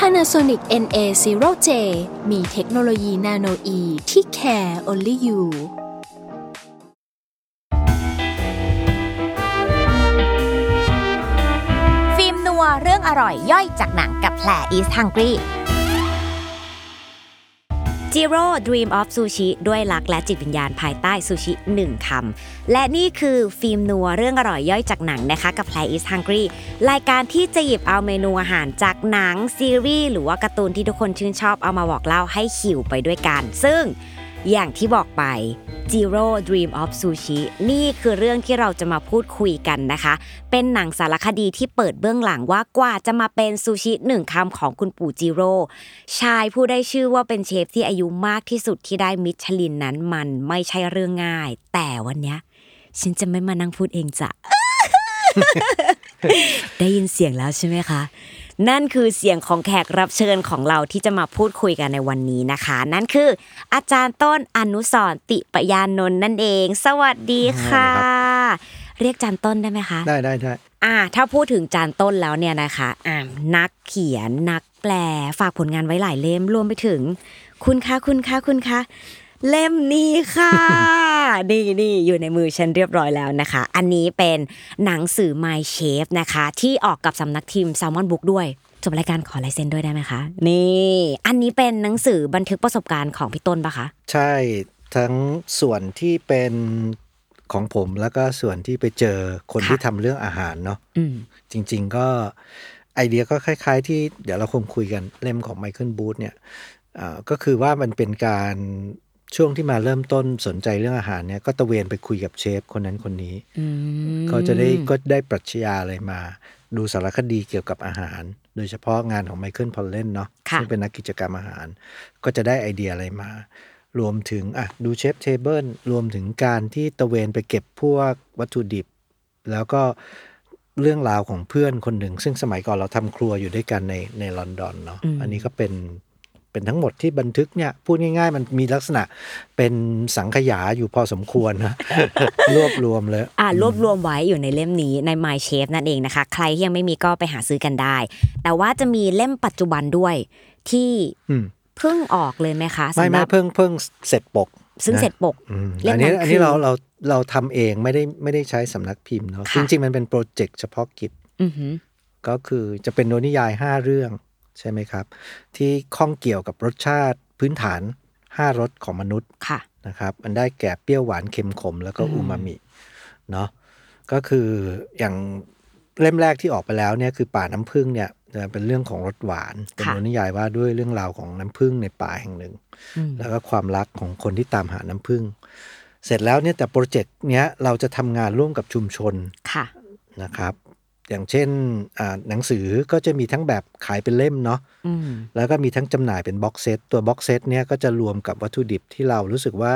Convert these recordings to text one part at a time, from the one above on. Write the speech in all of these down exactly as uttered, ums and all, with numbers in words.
Panasonic เอ็น เอ ศูนย์ เจ มีเทคโนโลยีนาโนอีที่ care only you ฟิล์มนัวเรื่องอร่อยย่อยจากหนังกับ Pear is Hungry Jiro Dream of Sushi ด้วยหลักและจิตวิญญาณภายใต้ซูชิหนึ่งคำและนี่คือฟิล์มนัวเรื่องอร่อยย่อยจากหนังนะคะกับ Pear is Hungry รายการที่จะหยิบเอาเมนูอาหารจากหนังซีรีส์หรือว่าการ์ตูนที่ทุกคนชื่นชอบเอามาบอกเล่าให้หิวไปด้วยกันซึ่งอย่างที่บอกไป Jiro Dream of Sushi นี่คือเรื่องที่เราจะมาพูดคุยกันนะคะเป็นหนังสารคดีที่เปิดเบื้องหลังว่ากว่าจะมาเป็นซูชิหนึ่งคำของคุณปู่จิโร่ชายผู้ได้ชื่อว่าเป็นเชฟที่อายุมากที่สุดที่ได้มิชลินนั้นมันไม่ใช่เรื่องง่ายแต่วันเนี้ยฉันจะไม่มานั่งพูดเองจ้ะ ได้ยินเสียงแล้วใช่ไหมคะนั่นคือเสียงของแขกรับเชิญของเราที่จะมาพูดคุยกันในวันนี้นะคะนั่นคืออาจารย์ต้นอนุสรณ์ติปยานนท์นั่นเองสวัสดีค่ะเรียกอาจารย์ต้นได้ไหมคะได้ได้ได้อ่าถ้าพูดถึงอาจารย์ต้นแล้วเนี่ยนะคะอ่านักเขียนนักแปลฝากผลงานไว้หลายเล่มรวมไปถึงคุณคะคุณคะคุณคะเล่มนี้ค่ะนี่ๆอยู่ในมือฉันเรียบร้อยแล้วนะคะอันนี้เป็นหนังสือ My Chef นะคะที่ออกกับสำนักพิมพ์ Salmon Books ด้วยจบรายการขอลายเซ็นด้วยได้ไหมคะนี่อันนี้เป็นหนังสือบันทึกประสบการณ์ของพี่ต้นป่ะคะใช่ทั้งส่วนที่เป็นของผมแล้วก็ส่วนที่ไปเจอคนที่ทำเรื่องอาหารเนาะจริงๆก็ไอเดียก็คล้ายๆที่เดี๋ยวเราคงคุยกันเล่มของไมเคิลบูธเนี่ยก็คือว่ามันเป็นการช่วงที่มาเริ่มต้นสนใจเรื่องอาหารเนี่ยก็ตะเวนไปคุยกับเชฟคนนั้นคนนี้ก็จะได้ก็ได้ปรัชญาอะไรมาดูสารคดีเกี่ยวกับอาหารโดยเฉพาะงานของไมเคิลพอลเลนเนาะซึ่งเป็นนักกิจกรรมอาหารก็จะได้ไอเดียอะไรมารวมถึงอ่ะดูเชฟเทเบิลรวมถึงการที่ตะเวนไปเก็บพวกวัตถุดิบแล้วก็เรื่องราวของเพื่อนคนหนึ่งซึ่งสมัยก่อนเราทำครัวอยู่ด้วยกันในในลอนดอนเนาะอันนี้ก็เป็นเป็นทั้งหมดที่บันทึกเนี่ยพูดง่ายๆมันมีลักษณะเป็นสังขยาอยู่พอสมควรนะ รวบรวมเลยอ่ารวบรวมไว้อยู่ในเล่มนี้ใน My Chef นั่นเองนะคะใครที่ยังไม่มีก็ไปหาซื้อกันได้แต่ว่าจะมีเล่มปัจจุบันด้วยที่เพิ่งออกเลยไหมคะไม่ไม่เพิ่งเพิ่งเสร็จปกซึ่งเสร็จปกเล่มนี้อันนี้เราเราเราทำเองไม่ได้ไม่ได้ใช้สำนักพิมพ์เนาะจริงๆมันเป็นโปรเจกต์เฉพาะกิจก็คือจะเป็นนวนิยายห้าเรื่องใช่ไหมครับที่ข้องเกี่ยวกับรสชาติพื้นฐานห้ารสของมนุษย์นะครับมันได้แก่เปรี้ยวหวานเค็มขมแล้วก็อูมามิเนาะก็คืออย่างเล่มแรกที่ออกไปแล้วเนี่ยคือป่าน้ำผึ้งเนี่ยเป็นเรื่องของรสหวานเป็นนิยายว่าด้วยเรื่องราวของน้ำผึ้งในป่าแห่งหนึ่งแล้วก็ความรักของคนที่ตามหาน้ำผึ้งเสร็จแล้วเนี่ยแต่โปรเจกต์เนี้ยเราจะทำงานร่วมกับชุมชนนะครับอย่างเช่นหนังสือก็จะมีทั้งแบบขายเป็นเล่มเนาะแล้วก็มีทั้งจำหน่ายเป็นบ็อกเซตตัวบ็อกเซตเนี่ยก็จะรวมกับวัตถุดิบที่เรารู้สึกว่า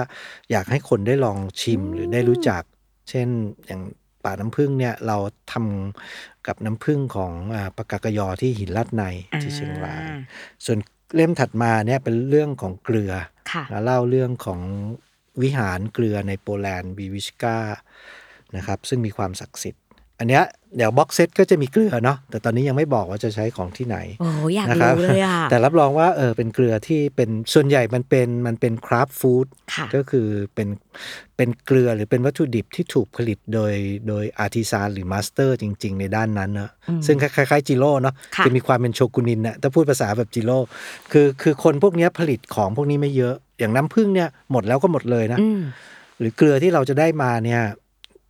อยากให้คนได้ลองชิมหรือได้รู้จักเช่นอย่างป่าน้ำผึ้งเนี่ยเราทำกับน้ำผึ้งของปะกากยอที่หินลาดในที่เชียงรายส่วนเล่มถัดมาเนี่ยเป็นเรื่องของเกลือแล้วเล่าเรื่องของวิหารเกลือในโปแลนด์บีวิชกานะครับซึ่งมีความศักดิ์สิทธิ์อันเนี้ยเดี๋ยวบ็อกเซตก็จะมีเกลือเนาะแต่ตอนนี้ยังไม่บอกว่าจะใช้ของที่ไหนโอ้อยากรู้เลยอ่ะแต่รับรองว่าเออเป็นเกลือที่เป็นส่วนใหญ่มันเป็นมันเป็น Craft Food ก็คือเป็นเป็นเกลือหรือเป็นวัตถุดิบที่ถูกผลิตโดยโดยอาร์ติซานหรือมาสเตอร์จริงๆในด้านนั้นนะซึ่งคล้ายๆจิโร่เนาะจะมีความเป็นโชกุนินนะถ้าพูดภาษาแบบจิโร่คือคือคนพวกนี้ผลิตของพวกนี้ไม่เยอะอย่างน้ำผึ้งเนี่ยหมดแล้วก็หมดเลยนะหรือเกลือที่เราจะได้มาเนี่ย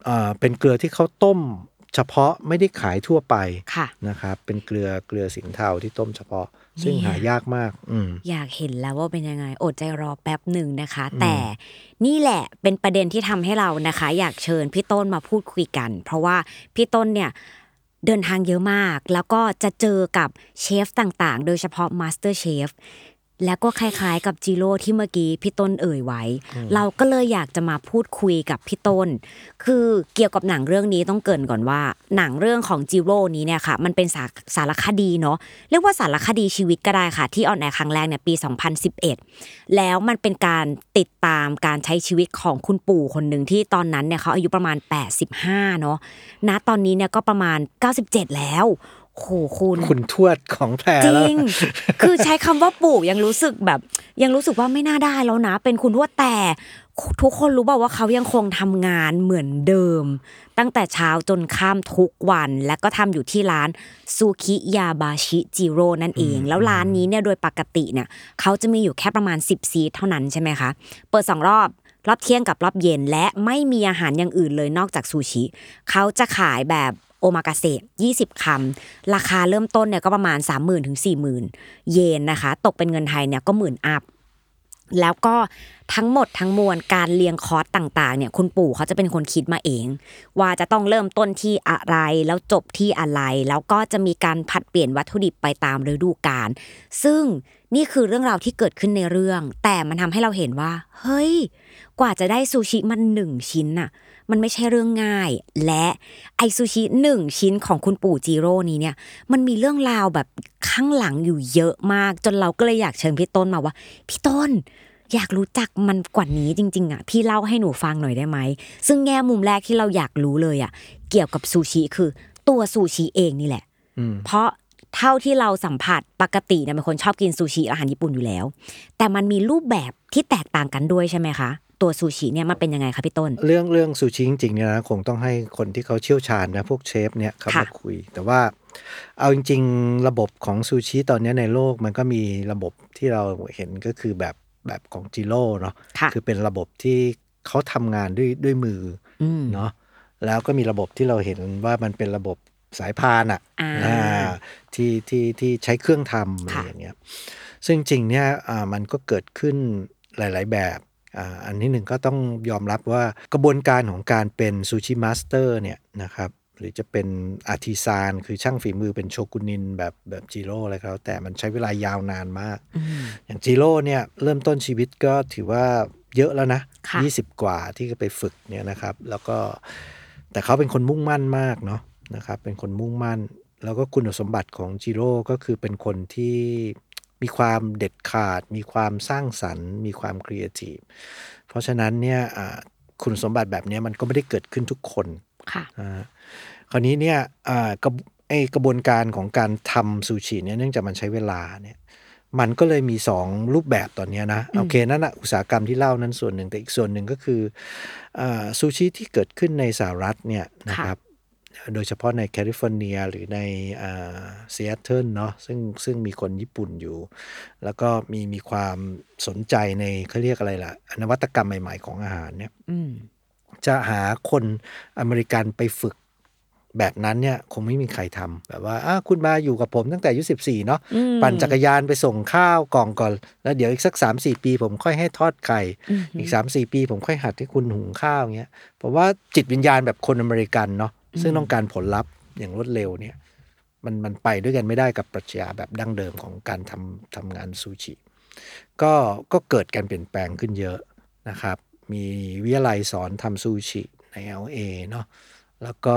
เอ่อเป็นเกลือที่เขาต้มเฉพาะไม่ได้ขายทั่วไปนะครับเป็นเกลือเกลือสินเทาที่ต้มเฉพาะซึ่งหายากมากอืมอยากเห็นแล้วว่าเป็นยังไงอดใจรอแป๊บหนึ่งนะคะแต่นี่แหละเป็นประเด็นที่ทำให้เรานะคะอยากเชิญพี่ต้นมาพูดคุยกันเพราะว่าพี่ต้นเนี่ยเดินทางเยอะมากแล้วก็จะเจอกับเชฟต่างๆโดยเฉพาะมาสเตอร์เชฟ แล้วก็คล้ายๆกับจิโร่ที่เมื่อกี้พี่ต้นเอ่ยไว้เราก็เลยอยากจะมาพูดคุยกับพี่ต้นคือเกี่ยวกับหนังเรื่องนี้ต้องเกริ่นก่อนว่าหนังเรื่องของจิโร่นี้เนี่ยค่ะมันเป็นสารคดีเนาะเรียกว่าสารคดีชีวิตก็ได้ค่ะที่ออนแอร์ครั้งแรกเนี่ยปีสองพันสิบเอ็ดแล้วมันเป็นการติดตามการใช้ชีวิตของคุณปู่คนนึงที่ตอนนั้นเนี่ยเขาอายุประมาณแปดสิบห้าเนาะณตอนนี้เนี่ยก็ประมาณเก้าสิบเจ็ดแล้วโหคุณคุณทวดของแพรจริงคือใช้คำว่าปู่ยังรู้สึกแบบยังรู้สึกว่าไม่น่าได้แล้วนะเป็นคุณทวดแต่ทุกคนรู้ป่าวว่าเขายังคงทำงานเหมือนเดิมตั้งแต่เช้าจนค่ำทุกวันและก็ทำอยู่ที่ร้านซูคิยาบาชิจิโร่นั่นเองแล้วร้านนี้เนี่ยโดยปกติเนี่ยเขาจะมีอยู่แค่ประมาณสิบซีทเท่านั้นใช่ไหมคะเปิดสองรอบรอบเที่ยงกับรอบเย็นและไม่มีอาหารอย่างอื่นเลยนอกจากซูชิเขาจะขายแบบโอมากาเสะยี่สิบคำราคาเริ่มต้นเนี่ยก็ประมาณ สามหมื่น ถึง สี่หมื่น เยนนะคะตกเป็นเงินไทยเนี่ยก็หมื่นอัพแล้วก็ทั้งหมดทั้งมวลการเรียงคอร์สต่างๆเนี่ยคุณปู่เขาจะเป็นคนคิดมาเองว่าจะต้องเริ่มต้นที่อะไรแล้วจบที่อะไรแล้วก็จะมีการผัดเปลี่ยนวัตถุดิบไปตามฤดูกาลซึ่งนี่คือเรื่องราวที่เกิดขึ้นในเรื่องแต่มันทำให้เราเห็นว่าเฮ้ยกว่าจะได้ซูชิมันหนึ่งชิ้นน่ะมันไม่ใช่เรื่องง่ายและไอซูชิหนึ่งชิ้นของคุณปู่จิโร่นี้เนี่ยมันมีเรื่องราวแบบข้างหลังอยู่เยอะมากจนเราก็เลยอยากเชิญพี่ต้นมาว่าพี่ต้นอยากรู้จักมันกว่านี้จริงๆอ่ะพี่เล่าให้หนูฟังหน่อยได้ไหมซึ่งแง่มุมแรกที่เราอยากรู้เลยอ่ะเกี่ยวกับซูชิคือตัวซูชิเองนี่แหละเพราะเท่าที่เราสัมผัสปกติเนี่ยเป็นคนชอบกินซูชิอาหารญี่ปุ่นอยู่แล้วแต่มันมีรูปแบบที่แตกต่างกันด้วยใช่ไหมคะตัวซูชิเนี่ยมันเป็นยังไงคะพี่ต้นเรื่องเรื่องซูชิจริงๆเนี่ยนะคงต้องให้คนที่เขาเชี่ยวชาญนะพวกเชฟเนี่ยเขามาคุยแต่ว่าเอาจริงๆระบบของซูชิตอนนี้ในโลกมันก็มีระบบที่เราเห็นก็คือแบบแบบของจิโร่เนาะคือเป็นระบบที่เขาทำงานด้วยด้วยมือเนาะแล้วก็มีระบบที่เราเห็นว่ามันเป็นระบบสายพานอ่ะที่ที่ที่ใช้เครื่องทำอะไรอย่างเงี้ยซึ่งจริงเนี่ยมันก็เกิดขึ้นหลายๆแบบอันที่หนึ่งก็ต้องยอมรับว่ากระบวนการของการเป็นซูชิมาสเตอร์เนี่ยนะครับหรือจะเป็นอาร์ติซานคือช่างฝีมือเป็นโชกุนินแบบแบบจิโร่อะไรก็แล้วแต่มันใช้เวลายาวนานมากอย่างจิโร่เนี่ยเริ่มต้นชีวิตก็ถือว่าเยอะแล้วนะยี่สิบกว่าที่ไปฝึกเนี่ยนะครับแล้วก็แต่เขาเป็นคนมุ่งมั่นมากเนาะนะครับเป็นคนมุ่งมั่นแล้วก็คุณสมบัติของจิโร่ก็คือเป็นคนที่มีความเด็ดขาดมีความสร้างสรรค์มีความครีเอทีฟเพราะฉะนั้นเนี่ยคุณสมบัติแบบนี้มันก็ไม่ได้เกิดขึ้นทุกคนค่ะคราวนี้เนี่ยกระไอกระบวนการของการทำซูชิเนี่ยเนื่องจากมันใช้เวลาเนี่ยมันก็เลยมีสองรูปแบบตอนนี้นะโอเคนั่นนะอุตสาหกรรมที่เล่านั้นส่วนหนึ่งแต่อีกส่วนหนึ่งก็คือซูชิที่เกิดขึ้นในสหรัฐเนี่ยนะครับโดยเฉพาะในแคลิฟอร์เนียหรือในซีแอตเทิลเนาะซึ่งซึ่งมีคนญี่ปุ่นอยู่แล้วก็มีมีความสนใจในเขาเรียกอะไรล่ะนวัตกรรมใหม่ๆของอาหารเนี่ยจะหาคนอเมริกันไปฝึกแบบนั้นเนี่ยคงไม่มีใครทำแบบว่าคุณมาอยู่กับผมตั้งแต่อายุสิบสี่เนาะปั่นจักรยานไปส่งข้าวกล่องก่อนแล้วเดี๋ยวอีกสัก สามสี่ ปีผมค่อยให้ทอดไข่อีก สามสี่ ปีผมค่อยหัดให้คุณหุงข้าวเงี้ยเพราะว่าจิตวิญญาณแบบคนอเมริกันเนาะซึ่งต้องการผลลัพธ์อย่างรวดเร็วเนี่ยมันมันไปด้วยกันไม่ได้กับปรัชญาแบบดั้งเดิมของการทำทำงานซูชิก็ก็เกิดการเปลี่ยนแปลงขึ้นเยอะนะครับมีวิทยาลัยสอนทำซูชิใน แอล เอ เนาะแล้วก็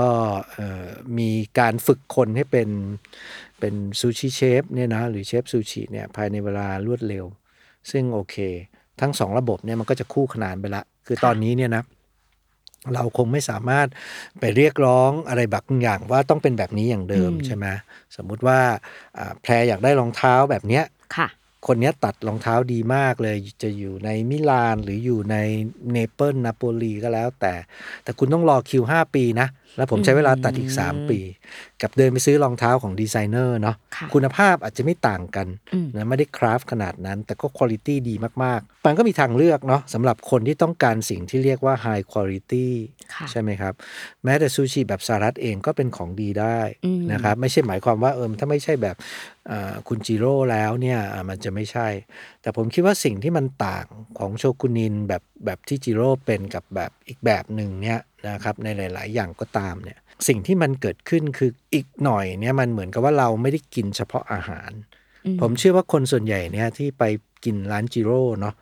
มีการฝึกคนให้เป็นเป็นซูชิเชฟเนี่ยนะหรือเชฟซูชิเนี่ยภายในเวลารวดเร็วซึ่งโอเคทั้งสองระบบเนี่ยมันก็จะคู่ขนานไปละคือตอนนี้เนี่ยนะเราคงไม่สามารถไปเรียกร้องอะไรบางอย่างว่าต้องเป็นแบบนี้อย่างเดิมใช่ไหมสมมุติว่าแพรอยากได้รองเท้าแบบเนี้ยคนนี้ตัดรองเท้าดีมากเลยจะอยู่ในมิลานหรืออยู่ในเนเปิลนาโปลีก็แล้วแต่แต่คุณต้องรอคิวห้าปีนะแล้วผมใช้เวลาตัดอีกสามปีกับเดินไปซื้อรองเท้าของดีไซเนอร์เนาะคุณภาพอาจจะไม่ต่างกันนะไม่ได้คราฟขนาดนั้นแต่ก็ควอลิตี้ดีมากๆมันก็มีทางเลือกเนาะสำหรับคนที่ต้องการสิ่งที่เรียกว่าไฮควอลิตี้ใช่ไหมครับแม้แต่ซูชิแบบสหรัฐเองก็เป็นของดีได้นะครับไม่ใช่หมายความว่าเออถ้าไม่ใช่แบบคุณจิโร่แล้วเนี่ยมันจะไม่ใช่แต่ผมคิดว่าสิ่งที่มันต่างของโชกุนินแบบแบบที่จิโร่เป็นกับแบบอีกแบบหนึ่งเนี่ยนะครับในหลายๆอย่างก็ตามเนี่ยสิ่งที่มันเกิดขึ้นคืออีกหน่อยเนี่ยมันเหมือนกับว่าเราไม่ได้กินเฉพาะอาหาร ผมเชื่อว่าคนส่วนใหญ่เนี่ยที่ไปกินร้านจิโร่เนาะ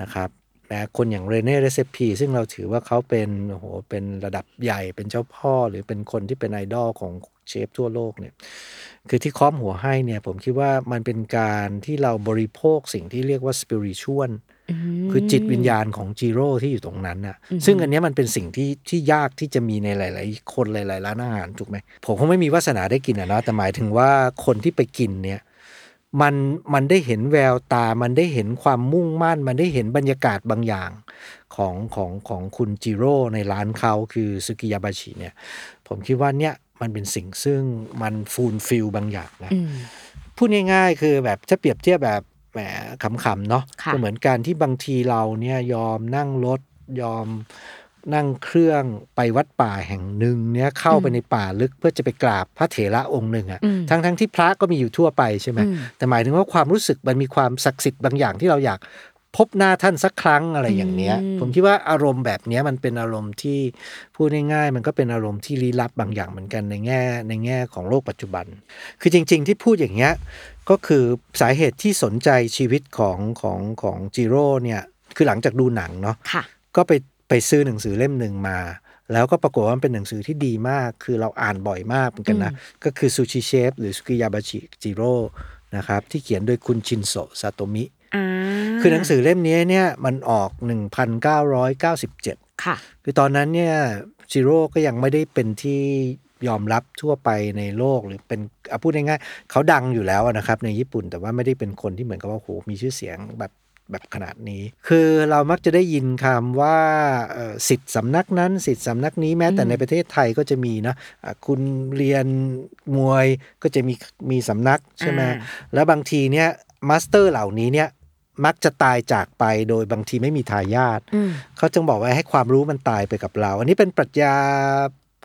นะครับนะคนอย่างเรเน่เรเซปีซึ่งเราถือว่าเขาเป็นโอ้โหเป็นระดับใหญ่เป็นเจ้าพ่อหรือเป็นคนที่เป็นไอดอลของเชฟทั่วโลกเนี่ยคือที่ค้อมหัวให้เนี่ยผมคิดว่ามันเป็นการที่เราบริโภคสิ่งที่เรียกว่า spiritual คือจิตวิญญาณของจิโร่ที่อยู่ตรงนั้นน่ะซึ่งอันนี้มันเป็นสิ่งที่ที่ยากที่จะมีในหลายๆคนหลายๆร้านอาหารถูกไหมผมคงไม่มีวาสนาได้กินอ่ะเนาะแต่หมายถึงว่าคนที่ไปกินเนี่ยมันมันได้เห็นแววตามันได้เห็นความมุ่งมั่นมันได้เห็นบรรยากาศบางอย่างของของของคุณจิโร่ในร้านเขาคือซึกิยาบาชิเนี่ยผมคิดว่าเนี่ยมันเป็นสิ่งซึ่งมันฟูลฟิลบางอย่างนะพูดง่ายๆคือแบบจะเปรียบเทียบแบบแหมขำๆเนาะก็เหมือนการที่บางทีเราเนี่ยยอมนั่งรถยอมนั่งเครื่องไปวัดป่าแห่งหนึ่งเนี่ยเข้าไปในป่าลึกเพื่อจะไปกราบพระเถระองค์หนึ่งอะทั้งทั้งที่พระก็มีอยู่ทั่วไปใช่ไหมแต่หมายถึงว่าความรู้สึกมันมีความศักดิ์สิทธิ์บางอย่างที่เราอยากพบหน้าท่านสักครั้งอะไรอย่างเนี้ยผมคิดว่าอารมณ์แบบนี้มันเป็นอารมณ์ที่พูดง่ายๆมันก็เป็นอารมณ์ที่ลี้ลับบางอย่างเหมือนกันในแง่ในแง่ของโลกปัจจุบันคือจริงๆที่พูดอย่างเงี้ยก็คือสาเหตุที่สนใจชีวิตของของของจิโร่เนี่ยคือหลังจากดูหนังเนาะก็ไปไปซื้อหนังสือเล่มนึงมาแล้วก็ปรากฏว่ามันเป็นหนังสือที่ดีมากคือเราอ่านบ่อยมากเหมือนกันนะก็คือซูชิเชฟหรือสุกิยาบาชิจิโร่นะครับที่เขียนโดยคุณชินโซะซาโตมิคือหนังสือเล่มนี้เนี่ยมันออก หนึ่งพันเก้าร้อยเก้าสิบเจ็ด ค่ะคือตอนนั้นเนี่ยจิโร่ก็ยังไม่ได้เป็นที่ยอมรับทั่วไปในโลกหรือเป็นพูดง่ายๆเขาดังอยู่แล้วนะครับในญี่ปุ่นแต่ว่าไม่ได้เป็นคนที่เหมือนกับว่าโหมีชื่อเสียงแบบแบบขนาดนี้คือเรามักจะได้ยินคำว่าสิทธิ์สำนักนั้นสิทธิ์สำนักนี้แม้แต่ในประเทศไทยก็จะมีนะคุณเรียนมวยก็จะมีมีสำนักใช่ไหมแล้วบางทีเนี่ยมาสเตอร์เหล่านี้เนี่ยมักจะตายจากไปโดยบางทีไม่มีทายาทเขาจึงบอกว่าให้ความรู้มันตายไปกับเราอันนี้เป็นปรัชญา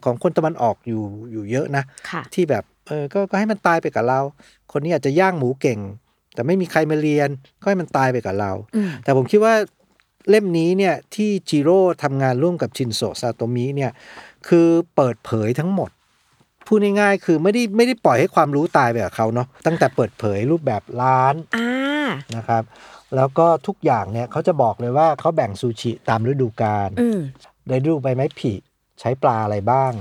ของคนตะวันออกอยู่อยู่เยอะนะที่แบบเออ ก็ให้มันตายไปกับเราคนนี้อาจจะย่างหมูเก่งแต่ไม่มีใครมาเรียนก็ให้มันตายไปกับเราแต่ผมคิดว่าเล่มนี้เนี่ยที่จิโร่ทำงานร่วมกับชินโซะซาโตมิเนี่ยคือเปิดเผยทั้งหมดพูดง่ายๆคือไม่ได้ไม่ได้ปล่อยให้ความรู้ตายไปกับเขาเนาะตั้งแต่เปิดเผยรูปแบบร้านนะครับแล้วก็ทุกอย่างเนี่ยเขาจะบอกเลยว่าเขาแบ่งซูชิตามฤดูกาลได้ดูใบไม้ผลิใช้ปลาอะไรบ้าง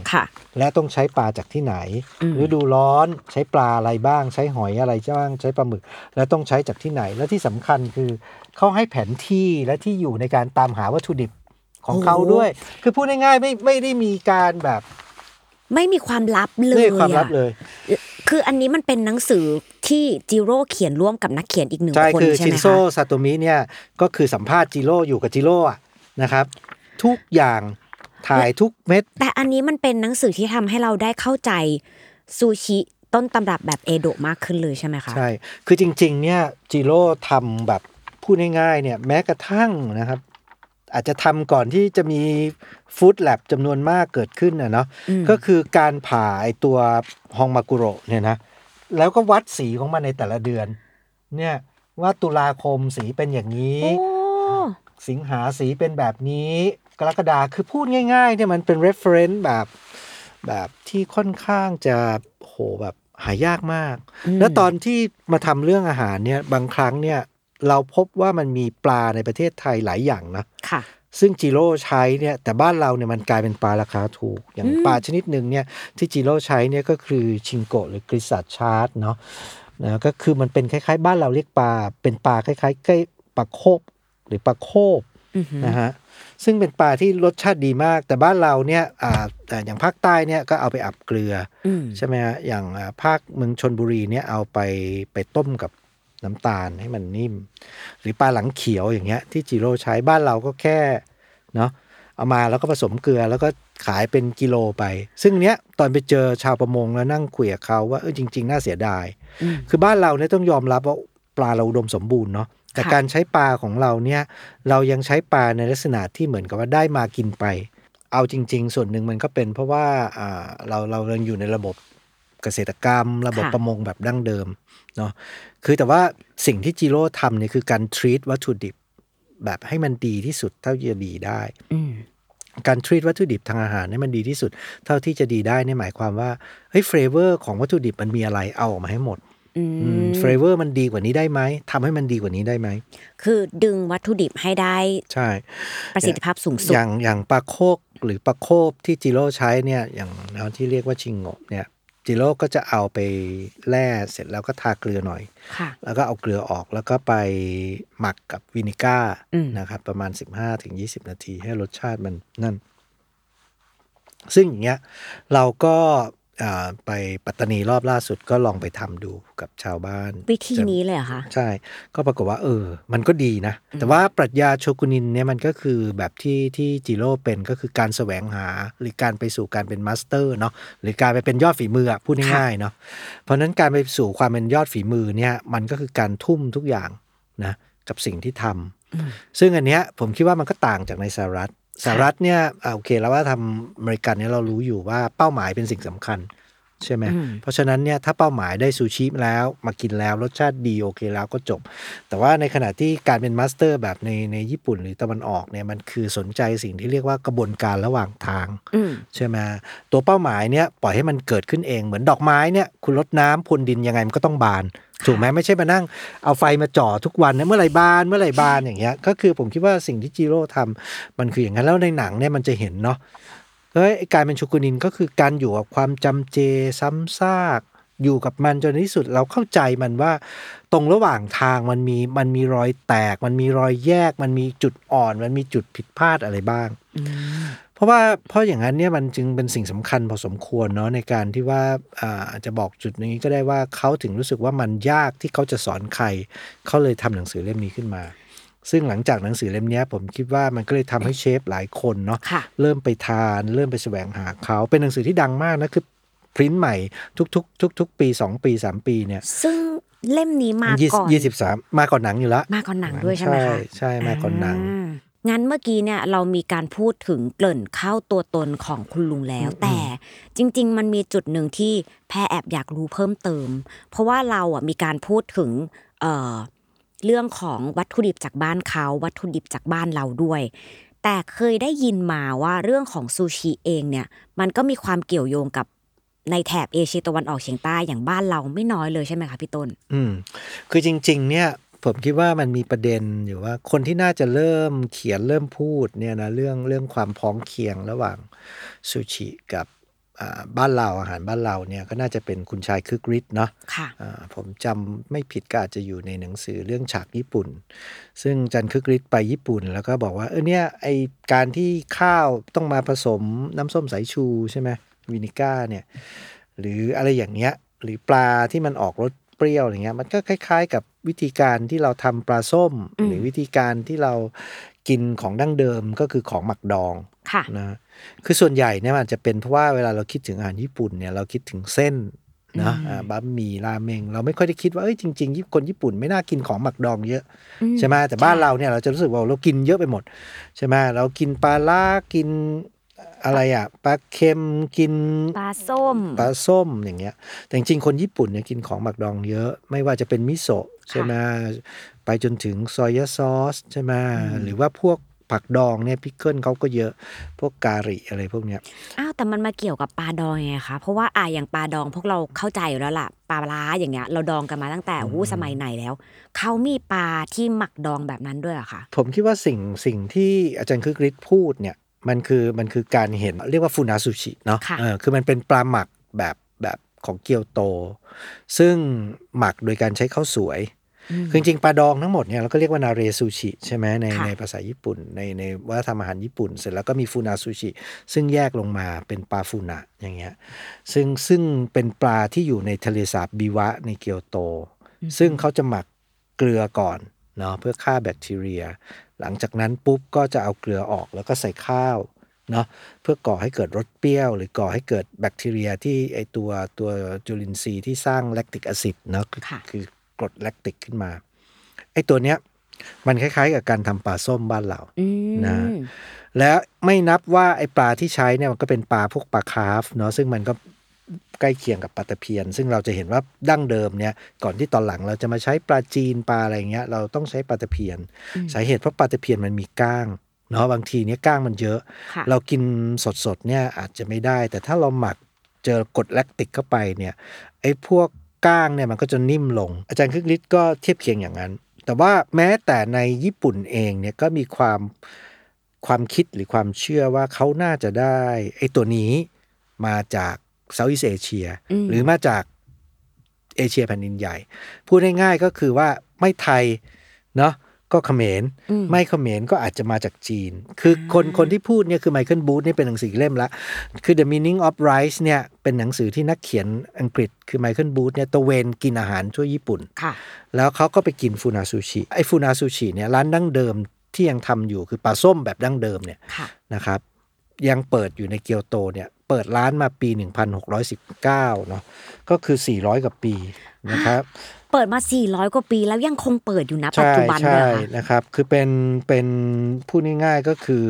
และต้องใช้ปลาจากที่ไหนฤดูร้อนใช้ปลาอะไรบ้างใช้หอยอะไรบ้างใช้ปลาหมึกและต้องใช้จากที่ไหนและที่สำคัญคือเขาให้แผนที่และที่อยู่ในการตามหาวัตถุดิบของเขาด้วยคือพูดง่ายๆไม่ไม่ได้มีการแบบไม่มีความลับเลยไม่มีความลับเลยคืออันนี้มันเป็นหนังสือที่จิโร่เขียนร่วมกับนักเขียนอีกหนึ่งคนใช่คือชินโซะซาโตมิเนี่ยก็คือสัมภาษณ์จิโร่อยู่กับจิโร่นะครับทุกอย่างถ่ายทุกเม็ดแต่อันนี้มันเป็นหนังสือที่ทำให้เราได้เข้าใจซูชิต้นตำรับแบบเอโดะมากขึ้นเลยใช่ไหมคะใช่คือจริงๆเนี่ยจิโร่ทำแบบพูดง่ายๆเนี่ยแม้กระทั่งนะครับอาจจะทำก่อนที่จะมีฟู้ดแลบจำนวนมากเกิดขึ้นนะเนาะก็คือการผ่าไอตัวฮองมากุโระเนี่ยนะแล้วก็วัดสีของมันในแต่ละเดือนเนี่ยว่าตุลาคมสีเป็นอย่างนี้สิงหาสีเป็นแบบนี้กรกฎาคือพูดง่ายๆเนี่ยมันเป็น reference แบบแบบที่ค่อนข้างจะโหแบบหายากมากแล้วตอนที่มาทำเรื่องอาหารเนี่ยบางครั้งเนี่ยเราพบว่ามันมีปลาในประเทศไทยหลายอย่างนะค่ะซึ่งจิโร่ใช้เนี่ยแต่บ้านเราเนี่ยมันกลายเป็นปลาราคาถูกอย่างปลาชนิดหนึ่งเนี่ยที่จิโร่ใช้เนี่ยก็คือชิงโกะหรือกริซาชาร์ดเนาะนะก็คือมันเป็นคล้ายๆบ้านเราเรียกปลาเป็นปลาคล้ายๆใกล้ปลาโคบหรือปลาโคบนะฮะซึ่งเป็นปลาที่รสชาติดีมากแต่บ้านเราเนี่ยอ่าอย่างภาคใต้เนี่ยก็เอาไปอับเกลือใช่ไหมฮะอย่างภาคเมืองชลบุรีเนี่ยเอาไปไปต้มกับน้ำตาลให้มันนิ่มหรือปลาหลังเขียวอย่างเงี้ยที่จิโร่ใช้บ้านเราก็แค่เนาะเอามาแล้วก็ผสมเกลือแล้วก็ขายเป็นกิโลไปซึ่งเนี้ยตอนไปเจอชาวประมงแล้วนั่งคุยกับเขาว่าเออจริงๆน่าเสียดายคือบ้านเราเนี่ยต้องยอมรับว่าปลาเราอุดมสมบูรณ์เนาะแต่การใช้ปลาของเราเนี่ยเรายังใช้ปลาในลักษณะที่เหมือนกับว่าได้มากินไปเอาจริงๆส่วนหนึ่งมันก็เป็นเพราะว่าอ่าเราเรายังอยู่ในระบบเกษตรกรรมระบบประมงแบบดั้งเดิมเนาะคือแต่ว่าสิ่งที่จิโร่ทำเนี่ยคือการ treat วัตถุดิบแบบให้มันดีที่สุดเท่าที่จะดีได้การ treat วัตถุดิบทางอาหารให้มันดีที่สุดเท่าที่จะดีได้เนี่ยหมายความว่าเฮ้ย flavor ของวัตถุดิบมันมีอะไรเอาออกมาให้หมด เฟลเวอร์มันดีกว่านี้ได้ไหมทำให้มันดีกว่านี้ได้ไหมคือดึงวัตถุดิบให้ได้ใช่ประสิทธิภาพสูงสุดอย่างอย่างปลาโคกหรือปลาโคบที่จิโร่ใช้เนี่ยอย่างเอาที่เรียกว่าชิงโงะเนี่ยจิโร่ก็จะเอาไปแล่เสร็จแล้วก็ทาเกลือหน่อยแล้วก็เอาเกลือออกแล้วก็ไปหมักกับวินิก้านะครับประมาณ สิบห้าถึงยี่สิบ นาทีให้รสชาติมันนั่นซึ่งอย่างเงี้ยเราก็ไปปัตตานีรอบล่าสุดก็ลองไปทำดูกับชาวบ้านวิธีนี้เลยเหรอคะใช่ก็ปรากฏว่าเออมันก็ดีนะแต่ว่าปรัชญาโชกุนินเนี่ยมันก็คือแบบที่ที่จิโร่เป็นก็คือการแสวงหาหรือการไปสู่การเป็นมาสเตอร์เนาะหรือการไปเป็นยอดฝีมือพูดง่ายๆเนาะเพราะนั้นการไปสู่ความเป็นยอดฝีมือเนี่ยมันก็คือการทุ่มทุกอย่างนะกับสิ่งที่ทำซึ่งอันเนี้ยผมคิดว่ามันก็ต่างจากในสหรัฐสหรัฐเนี่ยโอเคแล้วว่าทำอเมริกันเนี่ยเรารู้อยู่ว่าเป้าหมายเป็นสิ่งสำคัญใช่ไหมเพราะฉะนั้นเนี่ยถ้าเป้าหมายได้ซูชิแล้วมากินแล้วรสชาติดีโอเคแล้วก็จบแต่ว่าในขณะที่การเป็นมาสเตอร์แบบในในญี่ปุ่นหรือตะวันออกเนี่ยมันคือสนใจสิ่งที่เรียกว่ากระบวนการระหว่างทางใช่ไหมตัวเป้าหมายเนี่ยปล่อยให้มันเกิดขึ้นเองเหมือนดอกไม้เนี่ยคุณรดน้ำพรวนดินยังไงมันก็ต้องบานถูกไหมไม่ใช่มานั่งเอาไฟมาจ่อทุกวันนะเมื่อไหร่บานเมื่อไหร่บานอย่างเงี้ยก็คือผมคิดว่าสิ่งที่จิโร่ทำมันคืออย่างนั้นแล้วในหนังเนี่ยมันจะเห็นเนาะเฮ้ยการเป็นโชกุนินก็คือการอยู่กับความจำเจซ้ำซากอยู่กับมันจนที่สุดเราเข้าใจมันว่าตรงระหว่างทางมันมีมันมีรอยแตกมันมีรอยแยกมันมีจุดอ่อนมันมีจุดผิดพลาดอะไรบ้างเพราะว่าเพราะอย่างนั้นเนี่ยมันจึงเป็นสิ่งสำคัญพอสมควรเนาะในการที่ว่าอาจจะบอกจุดนี้ก็ได้ว่าเขาถึงรู้สึกว่ามันยากที่เขาจะสอนใครเขาเลยทำหนังสือเล่มนี้ขึ้นมาซึ่งหลังจากหนังสือเล่มนี้ผมคิดว่ามันก็เลยทำให้เชฟหลายคนเนาะเริ่มไปทานเริ่มไปแสวงหาเขาเป็นหนังสือที่ดังมากนะคือพริ้นท์ใหม่ทุกๆทุกๆปีสองปีสามปีเนี่ยซึ่งเล่มนี้มาก่อนยี่สิบสามมาก่อนหนังอยู่แล้วมาก่อนหนังด้วยใช่ไหมคะใช่มาก่อนหนังงั้นเมื่อกี้เนี่ยเรามีการพูดถึงเกริ่นเข้าตัวตนของคุณลุงแล้วแต่จริงๆมันมีจุดหนึ่งที่แพรแอบอยากรู้เพิ่มเติมเพราะว่าเราอ่ะมีการพูดถึงเอ่อเรื่องของวัตถุดิบจากบ้านเขาวัตถุดิบจากบ้านเราด้วยแต่เคยได้ยินมาว่าเรื่องของซูชิเองเนี่ยมันก็มีความเกี่ยวโยงกับในแถบเอเชียตะวันออกเฉียงใต้อย่างบ้านเราไม่น้อยเลยใช่ไหมคะพี่ต้นอืมคือจริงๆเนี่ยผมคิดว่ามันมีประเด็นอยู่ว่าคนที่น่าจะเริ่มเขียนเริ่มพูดเนี่ยนะเรื่องเรื่องความพ้องเคียงระหว่างซูชิกับบ้านเราอาหารบ้านเราเนี่ยก็น่าจะเป็นคุณชายคึกฤทธิ์เนาะผมจำไม่ผิดก็อาจจะอยู่ในหนังสือเรื่องฉากญี่ปุ่นซึ่งจันคึกฤทธิ์ไปญี่ปุ่นแล้วก็บอกว่าเออเนี่ยไอการที่ข้าวต้องมาผสมน้ำส้มสายชูใช่ไหมวินิก้าเนี่ยหรืออะไรอย่างเงี้ยหรือปลาที่มันออกรสเปรี้ยวอะไรเงี้ยมันก็คล้ายๆกับวิธีการที่เราทำปลาส้มหรือวิธีการที่เรากินของดั้งเดิมก็คือของหมักดองนะคือส่วนใหญ่เนี่ยมันจะเป็นเพราะว่าเวลาเราคิดถึงอาหารญี่ปุ่นเนี่ยเราคิดถึงเส้นนะบะหมี่ราเมงเราไม่ค่อยได้คิดว่าเอ้ยจริงๆคนญี่ปุ่นไม่น่ากินของหมักดองเยอะใช่ไหมแต่บ้านเราเนี่ยเราจะรู้สึกว่าเรากินเยอะไปหมดใช่ไหมเรากินปลาล่ากินอะไรอ่ะปลาเค็มกินปลาส้มปลาส้มอย่างเงี้ยแต่จริงๆคนญี่ปุ่นเนี่ยกินของหมักดองเยอะไม่ว่าจะเป็นมิโซะใช่ไหมไปจนถึงโซยาซอสใช่ไหมหรือว่าพวกผักดองเนี่ยพิกเกิลเขาก็เยอะพวกกะหรี่อะไรพวกเนี้ยอ้าวแต่มันมาเกี่ยวกับปลาดองไงคะเพราะว่าอ่ะอย่างปลาดองพวกเราเข้าใจอยู่แล้วล่ะปลาล้าอย่างเงี้ยเราดองกันมาตั้งแต่โอ้โหสมัยไหนแล้วเขามีปลาที่หมักดองแบบนั้นด้วยเหรอคะผมคิดว่าสิ่งสิ่งที่อาจารย์คึกฤทธิ์พูดเนี่ยมันคือมันคือการเห็นเรียกว่าฟูนาซูชิเนาะเออคือมันเป็นปลาหมักแบบแบบของเกียวโตซึ่งหมักโดยการใช้ข้าวสวยคือจริงๆปลาดองทั้งหมดเนี่ยเราก็เรียกว่านาเรซูชิใช่ไหมในในภาษาญี่ปุ่นในในวัฒนธรรมอาหารญี่ปุ่นเสร็จแล้วก็มีฟูนาซูชิซึ่งแยกลงมาเป็นปลาฟูนาอย่างเงี้ยซึ่งซึ่งเป็นปลาที่อยู่ในทะเลสาบบิวะในเกียวโตซึ่งเขาจะหมักเกลือก่อนเนาะเพื่อฆ่าแบคทีเรียหลังจากนั้นปุ๊บก็จะเอาเกลือออกแล้วก็ใส่ข้าวเนาะเพื่อก่อให้เกิดรสเปรี้ยวหรือก่อให้เกิดแบคทีเรียที่ไอตัวตัวจุลินทรีย์ที่สร้างแลคติกแอซิดเนาะคือกรดแลคติกขึ้นมาไอตัวเนี้ยมันคล้ายๆกับการทำปลาส้มบ้านเรานะแล้วไม่นับว่าไอปลาที่ใช้เนี่ยมันก็เป็นปลาพวกปลาคาร์ฟเนาะซึ่งมันก็ใกล้เคียงกับปลาตะเพียนซึ่งเราจะเห็นว่าดั้งเดิมเนี่ยก่อนที่ตอนหลังเราจะมาใช้ปลาจีนปลาอะไรเงี้ยเราต้องใช้ปลาตะเพียนสาเหตุเพราะปลาตะเพียนมันมีก้างเนาะบางทีเนี่ยก้างมันเยอะเรากินสดๆเนี่ยอาจจะไม่ได้แต่ถ้าเราหมักเจอกรดแลคติกเข้าไปเนี่ยไอ้พวก ก้างเนี่ยมันก็จะนิ่มลงอาจารย์คึกฤทธิ์ก็เทียบเคียงอย่างนั้นแต่ว่าแม้แต่ในญี่ปุ่นเองเนี่ยก็มีความความคิดหรือความเชื่อว่าเขาน่าจะได้ไอ้ตัวนี้มาจากเซาท์อีสต์เอเชียหรือมาจากเอเชียแผ่นดินใหญ่พูดง่ายๆก็คือว่าไม่ไทยเนาะก็เขมรไม่เขมรก็อาจจะมาจากจีนคือคนคนที่พูดเนี่ยคือไมเคิลบูธนี่เป็นหนังสือเล่มละคือ The Meaning of Rice เนี่ยเป็นหนังสือที่นักเขียนอังกฤษคือไมเคิลบูธเนี่ยตะเวนกินอาหารทั่วญี่ปุ่นแล้วเขาก็ไปกินฟูนาซูชิไอ้ฟูนาซูชิเนี่ยร้านดั้งเดิมที่ยังทำอยู่คือปลาส้มแบบดั้งเดิมเนี่ยนะครับยังเปิดอยู่ในเกียวโตเนี่ยเปิดร้านมาปีหนึ่งพันหกร้อยสิบเก้าเนาะก็คือสี่ร้อยกว่าปีนะครับเปิดมาสี่ร้อยกว่าปีแล้วยังคงเปิดอยู่นะปัจจุบันเลยค่ะนะครับคือเป็นเป็นพูดง่ายๆก็คือ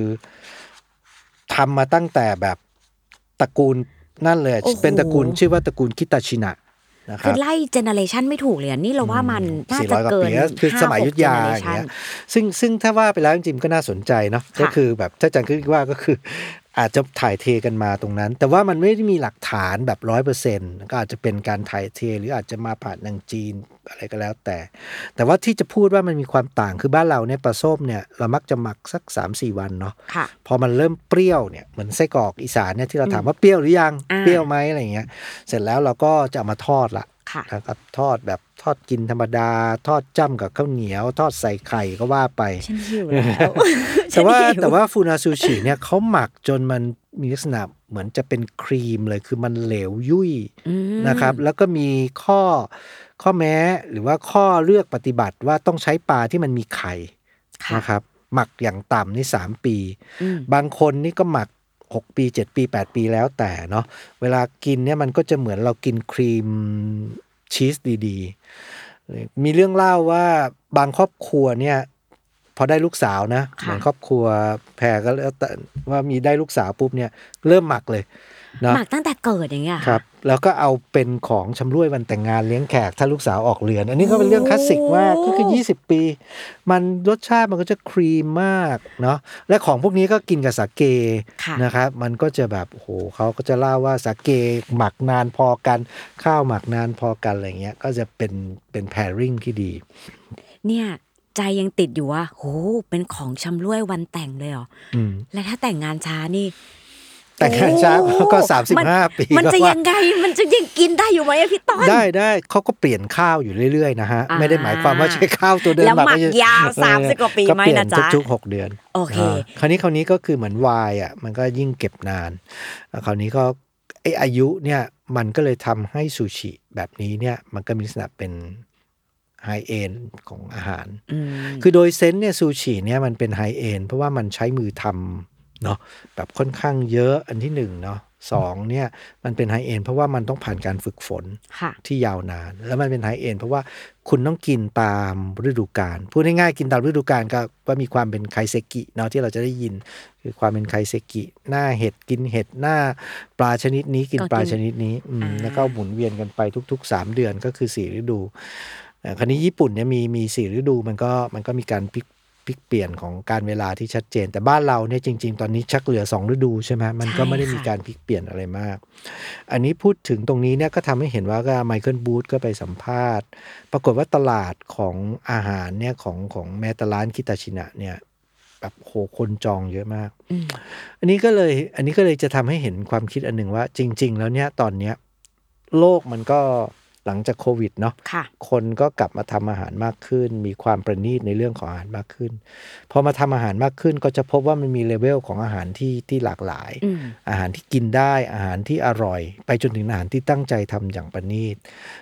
ทำมาตั้งแต่แบบตระกูลนั่นเลยเป็นตระกูลชื่อว่าตระกูลคิตาชินะคือไล่เจเนเรชันไม่ถูกเลยนี่เราว่ามันน่าจะเกินคือสมัยยุทธยาอย่างเงี้ยซึ่งซึ่งถ้าว่าไปแล้วจริงๆก็น่าสนใจเนาะก็คือแบบถ้าอาจารย์คิดว่าก็คืออาจจะถ่ายเทกันมาตรงนั้นแต่ว่ามันไม่ได้มีหลักฐานแบบ ร้อยเปอร์เซ็นต์ ก็อาจจะเป็นการถ่ายเทหรืออาจจะมาผ่านทางจีนอะไรก็แล้วแต่แต่ว่าที่จะพูดว่ามันมีความต่างคือบ้านเราเนี่ยปลาส้มเนี่ยเรามักจะหมักสัก สามถึงสี่ วันเนาะพอมันเริ่มเปรี้ยวเนี่ยเหมือนไส้กรอกอีสานเนี่ยที่เราถามว่าเปรี้ยวหรือยังเปรี้ยวมั้ยอะไรอย่างเงี้ยเสร็จแล้วเราก็จะเอามาทอดละนะครับทอดแบบทอดกินธรรมดาทอดจ้ำกับข้าวเหนียวทอดใส่ไข่ก็ว่าไปฉันหิวแล้ว แต่ว่า แต่ว่าฟูนาซูชิเนี่ยเขาหมักจนมันมีลักษณะเหมือนจะเป็นครีมเลยคือมันเหลวยุ่ยนะครับแล้วก็มีข้อข้อแม้หรือว่าข้อเลือกปฏิบัติว่าต้องใช้ปลาที่มันมีไข่นะครับหมักอย่างต่ำนี่สามปีบางคนนี่ก็หมักหกปีเจ็ดปีแปดปีแล้วแต่เนาะเวลากินเนี่ยมันก็จะเหมือนเรากินครีมชีสดีๆมีเรื่องเล่าว่าบางครอบครัวเนี่ยพอได้ลูกสาวนะเหมือนครอบครัวแพรก็แล้วแต่ว่ามีได้ลูกสาวปุ๊บเนี่ยเริ่มหมักเลยนะหมักตั้งแต่เกิดอย่างเงี้ยครับแล้วก็เอาเป็นของชำร่วยวันแต่งงานเลี้ยงแขกถ้าลูกสาวออกเรือนอันนี้ก็เป็นเรื่องคลาสสิกมากก็คือยี่สิบปีมันรสชาติมันก็จะครีมมากเนาะและของพวกนี้ก็กินกับสาเกนะครับมันก็จะแบบโอ้โหเขาก็จะเล่าว่าสาเกหมักนานพอกันข้าวหมักนานพอกันอะไรเงี้ยก็จะเป็นเป็น pairing ที่ดีเนี่ยใจยังติดอยู่ว่าโหเป็นของชำร่วยวันแต่งเลยเหรอและถ้าแต่งงานช้านี่แต่งานช้าก็สามสิบห้าปีมันจะยังไงมันจะยังกินได้อยู่ไหมพี่ต้นได้ได้เขาก็เปลี่ยนข้าวอยู่เรื่อยๆนะฮะไม่ได้หมายความว่าใช้ข้าวตัวเดิมแบบไม่ยาวสามสิบกว่าปีไม่นะจ๊ะทุกๆหกเดือนโอเคคราวนี้คราวนี้ก็คือเหมือนวายอ่ะมันก็ยิ่งเก็บนานคราวนี้ก็ไอ้อายุเนี่ยมันก็เลยทำให้ซูชิแบบนี้เนี่ยมันก็มีลักษณะเป็นไฮเอนด์ของอาหารคือโดยเซนส์เนี่ยซูชิเนี่ยมันเป็นไฮเอนด์เพราะว่ามันใช้มือทำเนาะแบบค่อนข้างเยอะอันที่หนึ่งเนาะสองเนี่ยมันเป็นไฮเอนด์เพราะว่ามันต้องผ่านการฝึกฝนที่ยาวนานแล้วมันเป็นไฮเอนด์เพราะว่าคุณต้องกินตามฤดูกาลพูดง่ายๆกินตามฤดูกาลก็ว่ามีความเป็นไคเซกิเนาะที่เราจะได้ยินคือความเป็นไคเซกิหน้าเห็ดกินเห็ดหน้าปลาชนิดนี้กินปลาชนิดนี้แล้วก็หมุนเวียนกันไปทุกๆสามเดือนก็คือสี่ฤดูคราวนี้ญี่ปุ่นเนี่ยมีมีสี่ฤดูมันก็มันก็มีการพลิกพลิกเปลี่ยนของการเวลาที่ชัดเจนแต่บ้านเราเนี่ยจริงๆตอนนี้ชักเหลือสองฤดูใช่ไหมมันก็ไม่ได้มีการพลิกเปลี่ยนอะไรมากอันนี้พูดถึงตรงนี้เนี่ยก็ทำให้เห็นว่าก็ไมเคิลบูธก็ไปสัมภาษณ์ปรากฏว่าตลาดของอาหารเนี่ยของของแม่ตลาดคิตาชินะเนี่ยแบบโหคนจองเยอะมากอันนี้ก็เลยอันนี้ก็เลยจะทำให้เห็นความคิดอันหนึ่งว่าจริงๆแล้วเนี่ยตอนเนี้ยโลกมันก็หลังจากโควิดเนาะ คนก็กลับมาทำอาหารมากขึ้นมีความประณีตในเรื่องของอาหารมากขึ้นพอมาทำอาหารมากขึ้นก็จะพบว่ามันมีเลเวลของอาหารที่ที่หลากหลายอาหารที่กินได้อาหารที่อร่อยไปจนถึงอาหารที่ตั้งใจทำอย่างประณีต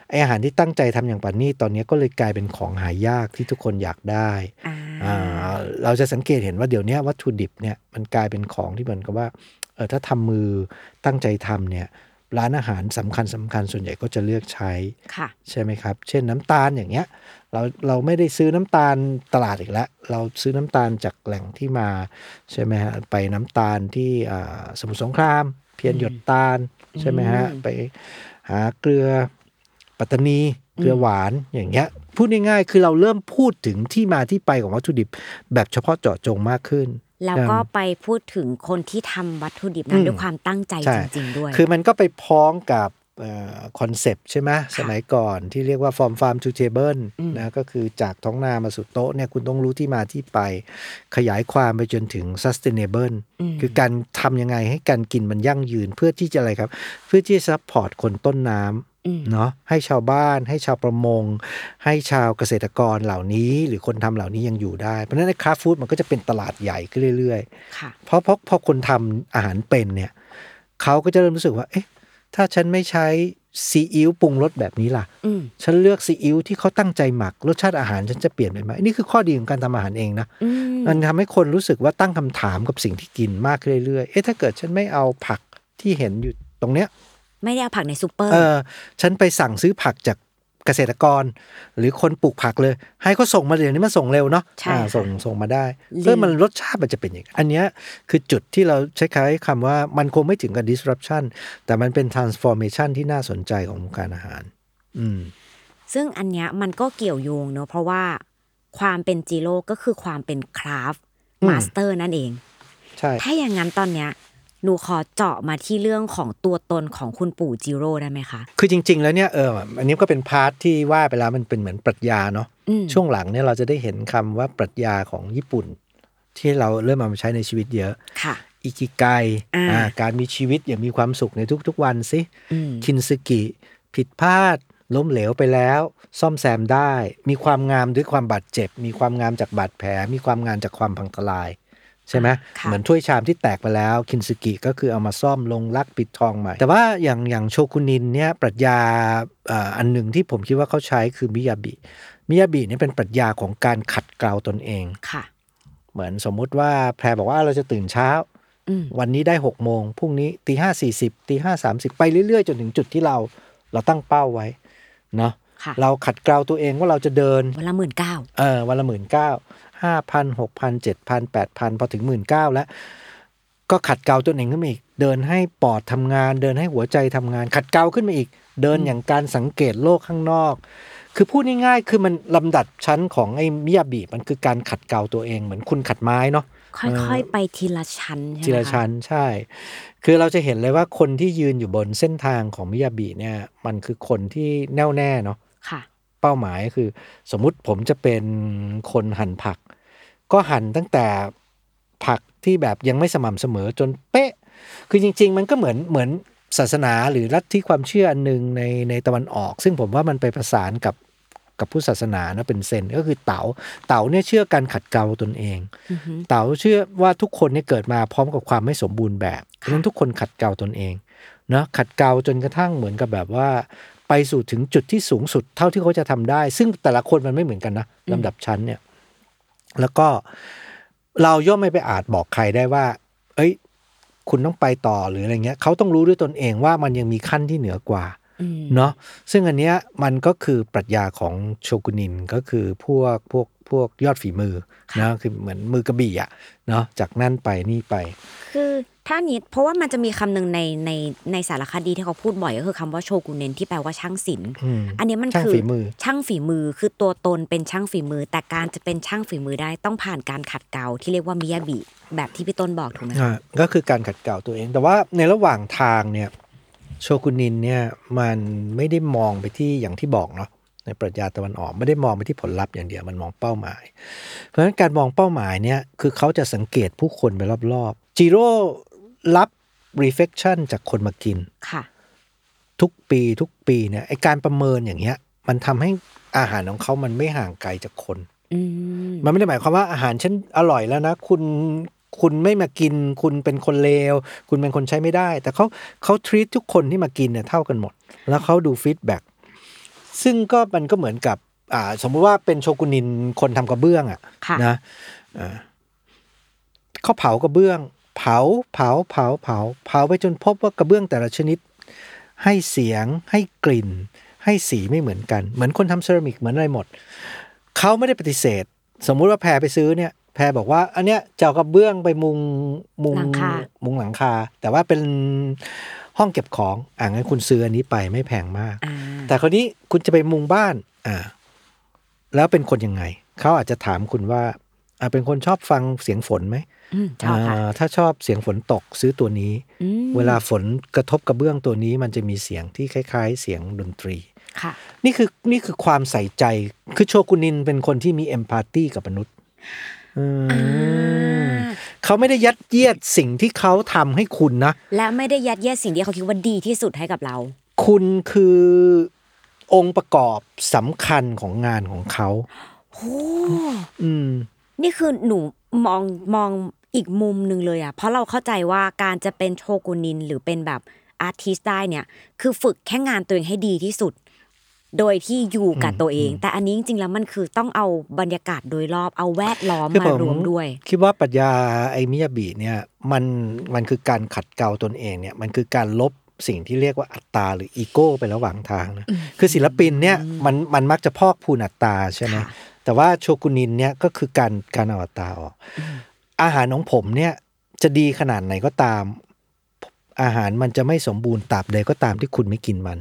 ไออาหารที่ตั้งใจทำอย่างประณีตตอนนี้ก็เลยกลายเป็นของหายากที่ทุกคนอยากได้เราจะสังเกตเห็นว่าเดี๋ยวนี้วัตถุดิบเนี่ยมันกลายเป็นของที่เหมือนกับว่าเออถ้าทำมือตั้งใจทำเนี่ยร้านอาหารสำคัญสำคัญส่วนใหญ่ก็จะเลือกใช้ใช่ไหมครับเช่นน้ำตาลอย่างเงี้ยเราเราไม่ได้ซื้อน้ำตาลตลาดอีกแล้วเราซื้อน้ำตาลจากแหล่งที่มาใช่ไหมฮะไปน้ำตาลที่สมุทรสงครามเพียรหยดตาลใช่ไหมฮะไปหาเกลือปัตตานีเกลือหวานอย่างเงี้ยพูดง่ายๆคือเราเริ่มพูดถึงที่มาที่ไปของวัตถุดิบแบบเฉพาะเจาะจงมากขึ้นแล้วก็ไปพูดถึงคนที่ทำวัตถุดิบนั้นด้วยความตั้งใจจริงๆด้วยคือมันก็ไปพ้องกับ คอนเซปต์ใช่ไหมสมัยก่อนที่เรียกว่า from farm to table นะก็คือจากท้องนามาสู่โต๊ะเนี่ยคุณต้องรู้ที่มาที่ไปขยายความไปจนถึง sustainable คือการทำยังไงให้การกินมันยั่งยืนเพื่อที่จะอะไรครับเพื่อที่จะซัพพอร์ตคนต้นน้ำเนาะให้ชาวบ้านให้ชาวประมงให้ชาวเกษตรกรเหล่านี้หรือคนทำเหล่านี้ยังอยู่ได้เพราะฉะนั้น Craft Food มันก็จะเป็นตลาดใหญ่ขึ้นเรื่อยๆเพราะเพราะพอคนทำอาหารเป็นเนี่ยเขาก็จะเริ่มรู้สึกว่าเอ๊ะถ้าฉันไม่ใช้ซีอิ๊วปรุงรสแบบนี้ล่ะฉันเลือกซีอิ๊วที่เขาตั้งใจหมักรสชาติอาหารฉันจะเปลี่ยนไปไหมนี่คือข้อดีของการทำอาหารเองนะมันทำให้คนรู้สึกว่าตั้งคำถามกับสิ่งที่กินมากขึ้นเรื่อยๆเอ๊ะถ้าเกิดฉันไม่เอาผักที่เห็นอยู่ตรงเนี้ยไม่ได้เอาผักในซูเปอร์เออฉันไปสั่งซื้อผักจากเกษตรกรหรือคนปลูกผักเลยให้เขาส่งมาเดี๋ยวนี้มันส่งเร็วเนาะส่งส่งมาได้เพื่อมันรสชาติมันจะเป็นอย่างอันนี้คือจุดที่เราใช้คำคำว่ามันคงไม่ถึงกับ disruption แต่มันเป็น transformation ที่น่าสนใจของวงการอาหารอืมซึ่งอันเนี้ยมันก็เกี่ยวโยงเนาะเพราะว่าความเป็นจิโร่ก็คือความเป็นคราฟต์มาสเตอร์นั่นเองใช่ถ้าอย่างนั้นตอนเนี้ยหนูขอเจาะมาที่เรื่องของตัวตนของคุณปู่จิโร่ได้ไหมคะคือจริงๆแล้วเนี่ยเอออันนี้ก็เป็นพาร์ทที่ว่าไปแล้วมันเป็นเหมือนปรัชญาเนาะช่วงหลังเนี่ยเราจะได้เห็นคำว่าปรัชญาของญี่ปุ่นที่เราเริ่มเอามาใช้ในชีวิตเยอะค่ะอิคิไกการมีชีวิตอย่างมีความสุขในทุกๆวันสิคินซึกิผิดพลาดล้มเหลวไปแล้วซ่อมแซมได้มีความงามด้วยความบาดเจ็บมีความงามจากบาดแผลมีความงามจากความพังทลายใช่ไหมเหมือนถ้วยชามที่แตกไปแล้วคินซึกิก็คือเอามาซ่อมลงรักปิดทองใหม่แต่ว่าอย่างอย่างโชกุนินเนี่ยปรัชญาอันหนึ่งที่ผมคิดว่าเขาใช้คือมิยาบิมิยาบิเนี่ยเป็นปรัชญาของการขัดเกลาตนเองค่ะเหมือนสมมุติว่าแพรบอกว่าเราจะตื่นเช้าวันนี้ได้หกโมงพรุ่งนี้ตีห้าสี่สิบตีห้าสามสิบไปเรื่อยๆจนถึงจุดที่เราเราตั้งเป้าไว้เนาะเราขัดเกลาตัวเองว่าเราจะเดินวันละหมื่นเก้าเออวันละหมื่นเก้าห้าพันหกพันเจ็ดพันแปดพันพอถึงหมื่นเก้าแล้วก็ขัดเกลาตัวเองขึ้นมาอีกเดินให้ปอดทำงานเดินให้หัวใจทำงานขัดเกลาขึ้นมาอีกเดินอย่างการสังเกตโลกข้างนอกคือพูดง่ายๆคือมันลำดับชั้นของไอ้มิยาบิมันคือการขัดเกลาตัวเองเหมือนคุณขัดไม้เนาะค่อยๆไปทีละชั้นใช่ไหมคะทีละชั้นใช่คือเราจะเห็นเลยว่าคนที่ยืนอยู่บนเส้นทางของมิยาบิเนี่ยมันคือคนที่แน่วแน่เนาะเป้าหมายคือสมมุติผมจะเป็นคนหั่นผักก็หั่นตั้งแต่ผักที่แบบยังไม่สม่ำเสมอจนเป๊ะคือจริงๆมันก็เหมือนเหมือนศาสนาหรือลัทธิความเชื่ออันนึงในในตะวันออกซึ่งผมว่ามันไปประสานกับกับพุทธศาสนานะเป็นเซนก็คือเต๋าเต๋าเนี่ยเชื่อการขัดเกลาตนเอง mm-hmm. เต๋าเชื่อว่าทุกคนเนี่ยเกิดมาพร้อมกับความไม่สมบูรณ์แบบเพราะฉะนั้นทุกคนขัดเกลาตนเองเนาะขัดเกลาจนกระทั่งเหมือนกับแบบว่าไปสู่ถึงจุดที่สูงสุดเท่าที่เขาจะทำได้ซึ่งแต่ละคนมันไม่เหมือนกันนะลำดับชั้นเนี่ยแล้วก็เราย่อมไม่ไปอาจบอกใครได้ว่าเอ้ยคุณต้องไปต่อหรืออะไรเงี้ยเขาต้องรู้ด้วยตนเองว่ามันยังมีขั้นที่เหนือกว่าเนาะซึ่งอันเนี้ยมันก็คือปรัชญาของโชกุนินก็คือพวกพวกพวกยอดฝีมือนะคือเหมือนมือกระบี่อ่ะเนาะจากนั่นไปนี่ไปคือถ้านิดเพราะว่ามันจะมีคำหนึ่งในในในสารคดีที่เขาพูดบ่อยก็คือคำว่าโชกุเนนที่แปลว่าช่างศิลป์อันนี้มันคือช่างฝีมือคือตัวตนเป็นช่างฝีมือแต่การจะเป็นช่างฝีมือได้ต้องผ่านการขัดเกลาที่เรียกว่ามิยาบิแบบที่พี่ต้นบอกถูกไหมก็คือการขัดเกลาตัวเองแต่ว่าในระหว่างทางเนี่ยโชกุนินเนี่ยมันไม่ได้มองไปที่อย่างที่บอกเนาะในปรัชญาตะวันออกไม่ได้มองไปที่ผลลัพธ์อย่างเดียวมันมองเป้าหมายเพราะฉะนั้นการมองเป้าหมายเนี่ยคือเขาจะสังเกตผู้คนไปรอบๆจิโร่รับ reflection จากคนมากินค่ะทุกปีทุกปีเนี่ยไอ้การประเมินอย่างเงี้ยมันทำให้อาหารของเขามันไม่ห่างไกลจากคน ม, มันไม่ได้หมายความว่าอาหารฉันอร่อยแล้วนะคุณคุณไม่มากินคุณเป็นคนเลวคุณเป็นคนใช้ไม่ได้แต่เขาเขา treat ทุกคนที่มากินเนี่ยเท่ากันหมดแล้วเขาดู feedback ซึ่งก็มันก็เหมือนกับอ่าสมมติว่าเป็นโชกุนินคนทำกระเบื้องอ่ะนะอ่าเขาเผากระเบื้องเผาเผาเผาเผาเผาไปจนพบว่ากระเบื้องแต่ละชนิดให้เสียงให้กลิ่นให้สีไม่เหมือนกันเหมือนคนทำเซรามิกเหมือนอะไรหมดเขาไม่ได้ปฏิเสธสมมุติว่าแพรไปซื้อเนี่ยแพรบอกว่าอันเนี้ยเจ้ากระเบื้องไปมุงมุงมุงหลังคาแต่ว่าเป็นห้องเก็บของอ่ะงั้นคุณซื้ออันนี้ไปไม่แพงมากแต่คราวนี้คุณจะไปมุงบ้านอ่าแล้วเป็นคนยังไงเขาอาจจะถามคุณว่า อ่าเป็นคนชอบฟังเสียงฝนไหมอ่าถ้าชอบเสียงฝนตกซื้อตัวนี้เวลาฝนกระทบกระเบื้องตัวนี้มันจะมีเสียงที่คล้ายๆเสียงดนตรีค่ะนี่คือนี่คือความใส่ใจคือโชกุนินเป็นคนที่มีเอมพาธีกับมนุษย์เขาไม่ได้ยัดเยียดสิ่งที่เขาทำให้คุณนะและไม่ได้ยัดเยียดสิ่งที่เขาคิดว่าดีที่สุดให้กับเราคุณคือองค์ประกอบสำคัญของงานของเขาโอ้อืมนี่คือหนูมองมองอีกมุมนึงเลยอ่ะเพราะเราเข้าใจว่าการจะเป็นโชกุนินหรือเป็นแบบอาร์ติสต์ได้เนี่ยคือฝึกแค่งานตัวเองให้ดีที่สุดโดยที่อยู่กับตัวเองแต่อันนี้จริงๆแล้วมันคือต้องเอาบรรยากาศโดยรอบเอาแวดล้อมมารวมด้วยคิดว่าปรัชญาไอมิยาบิเนี่ยมันมันคือการขัดเกลาตนเองเนี่ยมันคือการลบสิ่งที่เรียกว่าอัตตาหรืออีโก้ไประหว่างทางนะคือศิลปินเนี่ยมันมันมักจะพอกพูนอัตตาใช่ไหมแต่ว่าโชกุนินเนี่ยก็คือการการเอาอัตตาออกอาหารของผมเนี่ยจะดีขนาดไหนก็ตามอาหารมันจะไม่สมบูรณ์ตราบใดก็ตามที่คุณไม่กินมัน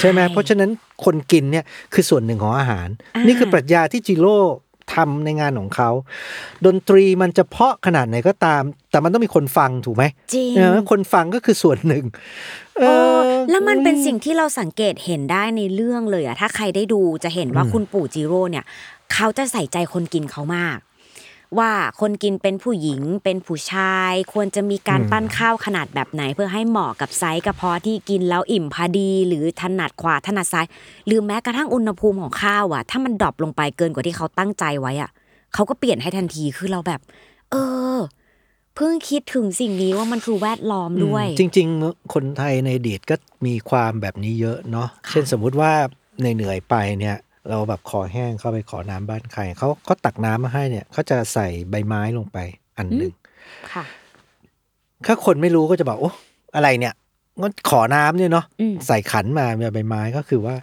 ใช่ไหมเพราะฉะนั้นคนกินเนี่ยคือส่วนหนึ่งของอาหารนี่คือปรัชญาที่จิโร่ทำในงานของเขาดนตรีมันจะเพาะขนาดไหนก็ตามแต่มันต้องมีคนฟังถูกไหมจริงคนฟังก็คือส่วนหนึ่งเออแล้วมันเป็นสิ่งที่เราสังเกตเห็นได้ในเรื่องเลยอะถ้าใครได้ดูจะเห็นว่าคุณปู่จิโร่เนี่ยเขาจะใส่ใจคนกินเขามากว่าคนกินเป็นผู้หญิงเป็นผู้ชายควรจะมีการปั้นข้าวขนาดแบบไหนเพื่อให้เหมาะกับไซส์กระเพาะที่กินแล้วอิ่มพอดีหรือถนัดขวาถนัดซ้ายหรือแม้กระทั่งอุณหภูมิของข้าวอ่ะถ้ามันดรอปลงไปเกินกว่าที่เขาตั้งใจไว้อ่ะเขาก็เปลี่ยนให้ทันทีคือเราแบบเออเพิ่งคิดถึงสิ่งนี้ว่ามันคือแวดล้อมด้วยจริงๆคนไทยในอดีตก็มีความแบบนี้เยอะเนาะเช่นสมมุติว่าเหนื่อยๆไปเนี่ยเราแบบคอแห้งเข้าไปขอน้ำบ้านใครเขาเขาตักน้ำมาให้เนี่ยเขาจะใส่ใบไม้ลงไปอันหนึ่งค่ะถ้าคนไม่รู้ก็จะบอกโอ้อะไรเนี่ยงั้นขอน้ำเนี่ยเนาะใส่ขันมามีใบไม้ก็คือว่า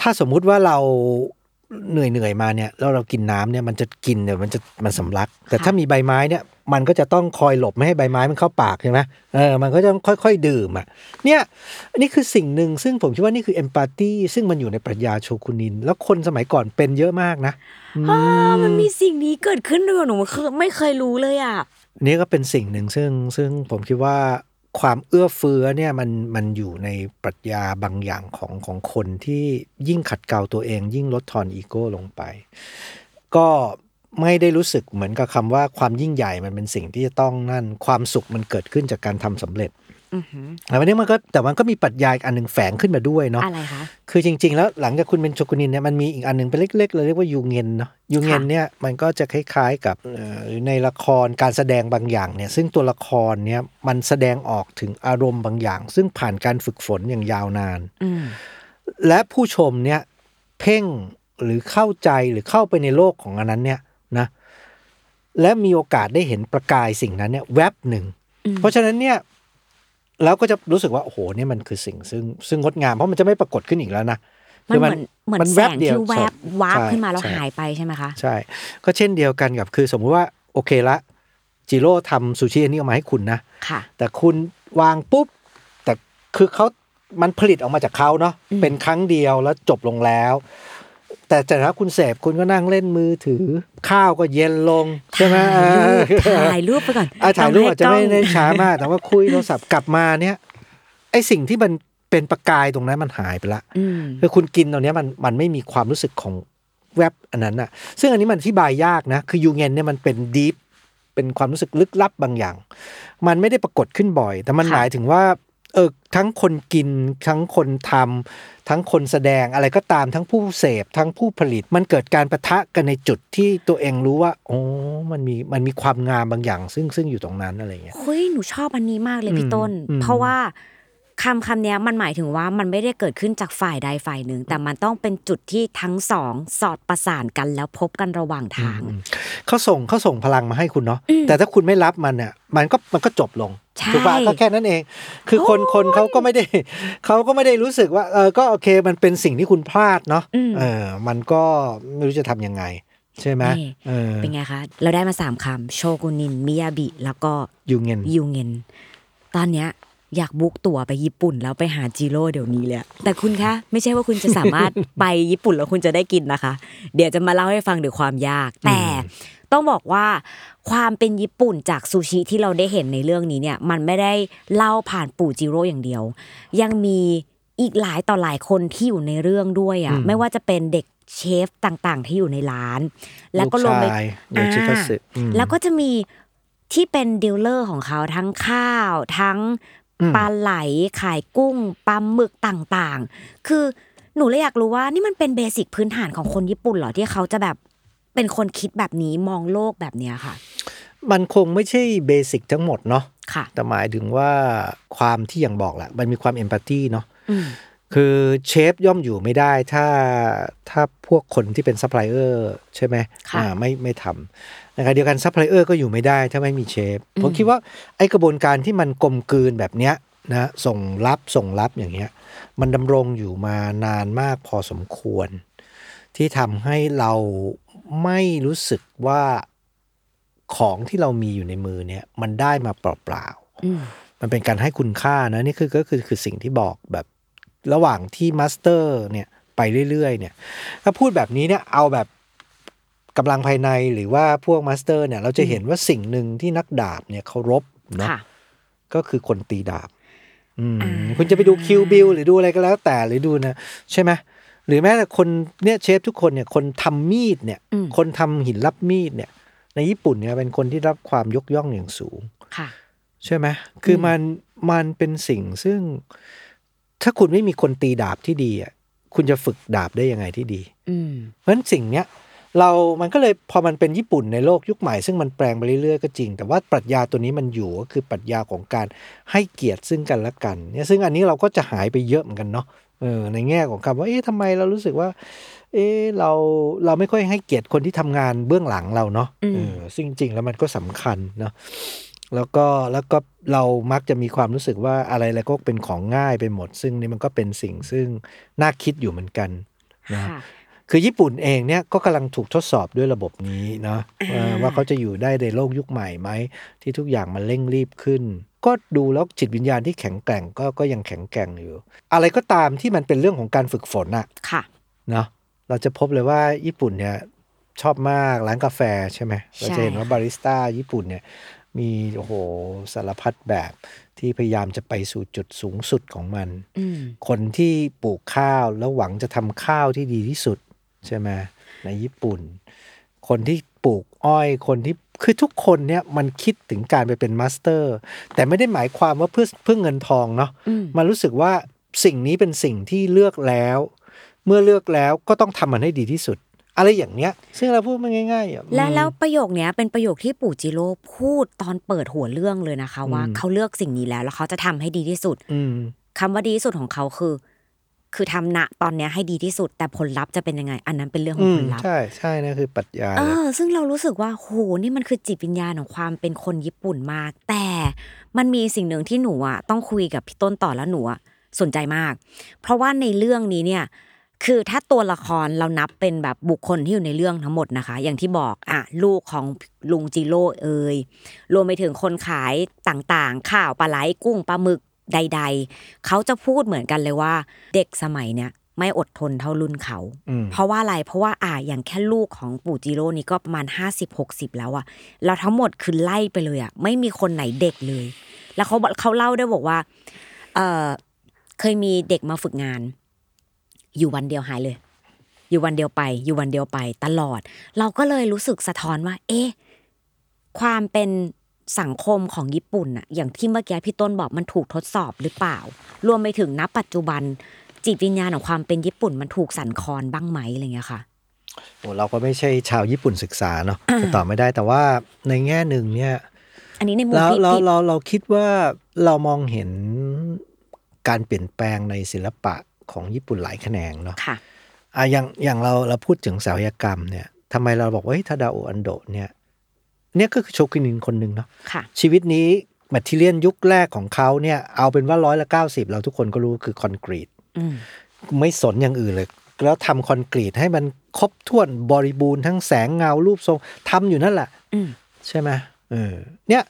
ถ้าสมมุติว่าเราเหนื่อยๆมาเนี่ยแล้วเรากินน้ำเนี่ยมันจะกินเดี๋ยวมันจะมันสำลักแต่ถ้ามีใบไม้เนี่ยมันก็จะต้องคอยหลบไม่ให้ใบไม้มันเข้าปากใช่ไหมเออมันก็จะค่อยๆดื่มอ่ะเนี่ยนี่คือสิ่งหนึ่งซึ่งผมคิดว่านี่คือเอมพาธีซึ่งมันอยู่ในปรัชญาโชกุนินแล้วคนสมัยก่อนเป็นเยอะมากนะอ๋อมันมีสิ่งนี้เกิดขึ้นด้วยหนูไม่เคยรู้เลยอ่ะนี่ก็เป็นสิ่งหนึ่งซึ่งซึ่งผมคิดว่าความเอื้อเฟื้อเนี่ยมันมันอยู่ในปรัชญาบางอย่างของของคนที่ยิ่งขัดเกลาตัวเองยิ่งลดทอนอีโก้ลงไปก็ไม่ได้รู้สึกเหมือนกับคำว่าความยิ่งใหญ่มันเป็นสิ่งที่จะต้องนั่นความสุขมันเกิดขึ้นจากการทำสำเร็จแต่วันนี้มันก็แต่มันก็มีปรัชญาอีกอันหนึ่งแฝงขึ้นมาด้วยเนาะอะไรคะคือจริงๆแล้วหลังจากคุณเป็นโชกุนินเนี่ยมันมีอีกอันหนึ่งเป็นเล็กๆเลยเรียกว่ายูเงินเนาะยูเงินเนี่ยมันก็จะคล้ายๆกับในละครการแสดงบางอย่างเนี่ยซึ่งตัวละครเนี่ยมันแสดงออกถึงอารมณ์บางอย่างซึ่งผ่านการฝึกฝนอย่างยาวนานและผู้ชมเนี่ยเพ่งหรือเข้าใจหรือเข้าไปในโลกของอันนั้นเนี่ยนะและมีโอกาสได้เห็นประกายสิ่งนั้นเนี่ยแวบหนึ่งเพราะฉะนั้นเนี่ยแล้วก็จะรู้สึกว่าโอ้โหเนี่ยมันคือสิ่งซึ่งซึ่งงดงามเพราะมันจะไม่ปรากฏขึ้นอีกแล้วนะมันเหมือนเหมือนแวบเดียวแวบวาบขึ้นมาแล้วหายไปใช่ไหมคะใช่ก็เช่นเดียวกันกับคือสมมติว่าโอเคละจิโร่ทำซูชิอันนี้ออกมาให้คุณนะแต่คุณวางปุ๊บแต่คือเขามันผลิตออกมาจากเขาเนาะเป็นครั้งเดียวแล้วจบลงแล้วแต่จากนั้นคุณเสพคุณก็นั่งเล่นมือถือข้าวก็เย็นลงใช่ไหมถ่ายรูปไปก่อนถ่ายรูปอาจจะไม่ได้ช้ามากแต่ว่าคุยโทรศัพท์กลับมาเนี่ยไอสิ่งที่มันเป็นประกายตรงนั้นมันหายไปละคือคุณกินตอนนี้มันมันไม่มีความรู้สึกของแวบอันนั้นอ่ะซึ่งอันนี้มันอธิบายยากนะคือยูเงินเนี่ยมันเป็นดีฟเป็นความรู้สึกลึกลับบางอย่างมันไม่ได้ปรากฏขึ้นบ่อยแต่มันหมายถึงว่าเออทั้งคนกินทั้งคนทำทั้งคนแสดงอะไรก็ตามทั้งผู้เสพทั้งผู้ผลิตมันเกิดการปะทะกันในจุดที่ตัวเองรู้ว่าโอ้มันมีมันมีความงามบางอย่างซึ่งซึ่งอยู่ตรงนั้นอะไรเงี้ยเฮ้ยหนูชอบอันนี้มากเลยพี่ต้นเพราะว่าคำคำนี้มันหมายถึงว่ามันไม่ได้เกิดขึ้นจากฝ่ายใดฝ่ายหนึ่งแต่มันต้องเป็นจุดที่ทั้งสองสอดประสานกันแล้วพบกันระหว่างทางเขาส่งเขาส่งพลังมาให้คุณเนาะแต่ถ้าคุณไม่รับมันเนี่ยมันก็มันก็จบลงถูกป่ะก็แค่นั้นเองคือคนคนเขาก็ไม่ได้เขาก็ไม่ได้รู้สึกว่าเออก็โอเคมันเป็นสิ่งที่คุณพลาดเนาะเออมันก็ไม่รู้จะทำยังไงใช่ไหมเออเป็นไงคะเราได้มาสามคำโชกุนินมิยาบิแล้วก็ยูเงินยูเงินตอนเนี้ย อยากบุ๊กตั๋วไปญี่ปุ่นแล้วไปหาจิโร่เดี๋ยวนี้เลยแต่คุณคะไม่ใช่ว่าคุณจะสามารถ ไปญี่ปุ่นแล้วคุณจะได้กินนะคะเดี๋ยวจะมาเล่าให้ฟังถึงความยากแต่ต้องบอกว่าความเป็นญี่ปุ่นจากซูชิที่เราได้เห็นในเรื่องนี้เนี่ยมันไม่ได้เล่าผ่านปู่จิโร่อย่างเดียวยังมีอีกหลายต่อหลายคนที่อยู่ในเรื่องด้วยอ่ะไม่ว่าจะเป็นเด็กเชฟต่างๆที่อยู่ในร้านแล้วก็ลงไปอ่าแล้วก็จะมีที่เป็นดีลเลอร์ของเขาทั้งข้าวทั้งปลาไหลขายกุ้งปลาหมึกต่างๆคือหนูเลยอยากรู้ว่านี่มันเป็นเบสิกพื้นฐานของคนญี่ปุ่นเหรอที่เขาจะแบบเป็นคนคิดแบบนี้มองโลกแบบนี้ค่ะมันคงไม่ใช่เบสิกทั้งหมดเนาะแต่หมายถึงว่าความที่อย่างบอกแหละมันมีความเอมพัตตี้เนาะคือเชฟย่อมอยู่ไม่ได้ถ้าถ้าพวกคนที่เป็นซัพพลายเออร์ใช่ไหมอ่าไม่ไม่ทำนะครับเดียวกันซัพพลายเออร์ก็อยู่ไม่ได้ถ้าไม่มีเชฟผมคิดว่าไอ้กระบวนการที่มันกลมกลืนแบบเนี้ยนะส่งรับส่งรับอย่างเงี้ยมันดำรงอยู่มานานมากพอสมควรที่ทำให้เราไม่รู้สึกว่าของที่เรามีอยู่ในมือเนี่ยมันได้มาเปล่าๆมันเป็นการให้คุณค่านะนี่คือก็คือคือสิ่งที่บอกแบบระหว่างที่มาสเตอร์เนี่ยไปเรื่อยๆเนี่ยถ้าพูดแบบนี้เนี่ยเอาแบบกำลังภายในหรือว่าพวกมาสเตอร์เนี่ยเราจะเห็นว่าสิ่งหนึ่งที่นักดาบเนี่ยเคารพเนาะก็คือคนตีดาบคุณจะไปดูคิวบิลหรือดูอะไรก็แล้วแต่หรือดูนะใช่ไหมหรือแม้แต่คนเนี่ยเชฟทุกคนเนี่ยคนทำมีดเนี่ยคนทำหินรับมีดเนี่ยในญี่ปุ่นเนี่ยเป็นคนที่รับความยกย่องอย่างสูงใช่ไหมคือมันมันเป็นสิ่งซึ่งถ้าคุณไม่มีคนตีดาบที่ดีอ่ะคุณจะฝึกดาบได้ยังไงที่ดีเพราะฉะนั้นสิ่งเนี้ยเรามันก็เลยพอมันเป็นญี่ปุ่นในโลกยุคใหม่ซึ่งมันแปลงไปเรื่อยๆก็จริงแต่ว่าปรัชญาตัวนี้มันอยู่ก็คือปรัชญาของการให้เกียรติซึ่งกันและกันเนี่ยซึ่งอันนี้เราก็จะหายไปเยอะเหมือนกันเนาะเออในแง่ของคำว่าเอ๊ะทำไมเรารู้สึกว่าเอ๊ะเราเราไม่ค่อยให้เกียรติคนที่ทำงานเบื้องหลังเราเนาะเออซึ่งจริงๆแล้วมันก็สำคัญเนาะแล้วก็แล้วก็เรามักจะมีความรู้สึกว่าอะไรอะไรก็เป็นของง่ายไปหมดซึ่งนี่มันก็เป็นสิ่งซึ่งน่าคิดอยู่เหมือนกันนะคือญี่ปุ่นเองเนี่ยก็กำลังถูกทดสอบด้วยระบบนี้นะว่าเขาจะอยู่ได้ในโลกยุคใหม่ไหมที่ทุกอย่างมันเร่งรีบขึ้นก็ดูแล้วจิตวิญญาณที่แข็งแกร่งก็ก็ยังแข็งแกร่งอยู่อะไรก็ตามที่มันเป็นเรื่องของการฝึกฝนอะนะเราจะพบเลยว่าญี่ปุ่นเนี่ยชอบมากร้านกาแฟใช่ไหมเราจะเห็นว่าบาริสต้าญี่ปุ่นเนี่ยมีโอ้โหสารพัดแบบที่พยายามจะไปสู่จุดสูงสุดของมันคนที่ปลูกข้าวแล้วหวังจะทำข้าวที่ดีที่สุดใช่ไหมในญี่ปุ่นคนที่ปลูกอ้อยคนที่คือทุกคนเนี่ยมันคิดถึงการไปเป็นมาสเตอร์แต่ไม่ได้หมายความว่าเพื่อเพื่อเงินทองเนาะมันรู้สึกว่าสิ่งนี้เป็นสิ่งที่เลือกแล้วเมื่อเลือกแล้วก็ต้องทำมันให้ดีที่สุดอะไรอย่างเนี้ยซึ่งเราพูดมันง่ายๆและแล้วประโยคเนี้ยเป็นประโยคที่ปู่จิโร่พูดตอนเปิดหัวเรื่องเลยนะคะว่าเขาเลือกสิ่งนี้แล้วแล้วเขาจะทำให้ดีที่สุดคำว่าดีที่สุดของเขาคือคือทำณตอนเนี้ยให้ดีที่สุดแต่ผลลัพธ์จะเป็นยังไงอันนั้นเป็นเรื่องของผลลัพธ์ใช่ใช่นะคือปรัชญาเออซึ่งเรารู้สึกว่าโหนี่มันคือจิตวิญญาณของความเป็นคนญี่ปุ่นมากแต่มันมีสิ่งหนึ่งที่หนูอ่ะต้องคุยกับพี่ต้นต่อแล้วหนูอ่ะสนใจมากเพราะว่าในเรื่องนี้เนี่ยคือถ้าตัวละครเรานับเป็นแบบบุคคลที่อยู่ในเรื่องทั้งหมดนะคะอย่างที่บอกอ่ะลูกของลุงจิโร่เอ่ยรวมไปถึงคนขายต่างๆข้าวปลาไหลกุ้งปลาหมึกใดๆเขาจะพูดเหมือนกันเลยว่าเด็กสมัยเนี้ยไม่อดทนเท่ารุ่นเขาเพราะว่าอะไรเพราะว่าอ่ะอย่างแค่ลูกของปู่จิโร่นี่ก็ประมาณห้าสิบ หกสิบแล้วอ่ะแล้วทั้งหมดคือไล่ไปเลยอ่ะไม่มีคนไหนเด็กเลยแล้วเขาเขาเล่าได้บอกว่าเออเคยมีเด็กมาฝึกงานอยู่วันเดียวหายเลยอยู่วันเดียวไปอยู่วันเดียวไปตลอดเราก็เลยรู้สึกสะท้อนว่าเอ๊ะความเป็นสังคมของญี่ปุ่นน่ะอย่างที่เมื่อกี้พี่ต้นบอกมันถูกทดสอบหรือเปล่ารวมไปถึงณปัจจุบันจิตวิญญาณของความเป็นญี่ปุ่นมันถูกสั่นคลอนบ้างไหมอะไรเงี้ยค่ะโอ้เราก็ไม่ใช่ชาวญี่ปุ่นศึกษาเนาะจะตอบไม่ได้แต่ว่าในแง่หนึ่งเนี่ยอันนี้ในมุมที่เราเราเราคิดว่าเรามองเห็นการเปลี่ยนแปลงในศิลปะของญี่ปุ่นหลายแขนงเนาะค่ะอ่ะอย่างอย่างเราเราพูดถึงศิลปกรรมเนี่ยทำไมเราบอกว่าเฮ้ยทาดาโออันโดะเนี่ยเนี่ยก็คือโชกุนินคนหนึ่งเนาะชีวิตนี้แมทเทเรียลยุคแรกของเขาเนี่ยเอาเป็นว่าร้อยละเก้าสิบเราทุกคนก็รู้คือคอนกรีตไม่สนอย่างอื่นเลยแล้วทำคอนกรีตให้มันครบถ้วนบริบูรณ์ทั้งแสงเงารูปทรงทำอยู่นั่นแหละใช่ไหมเออเนี่ย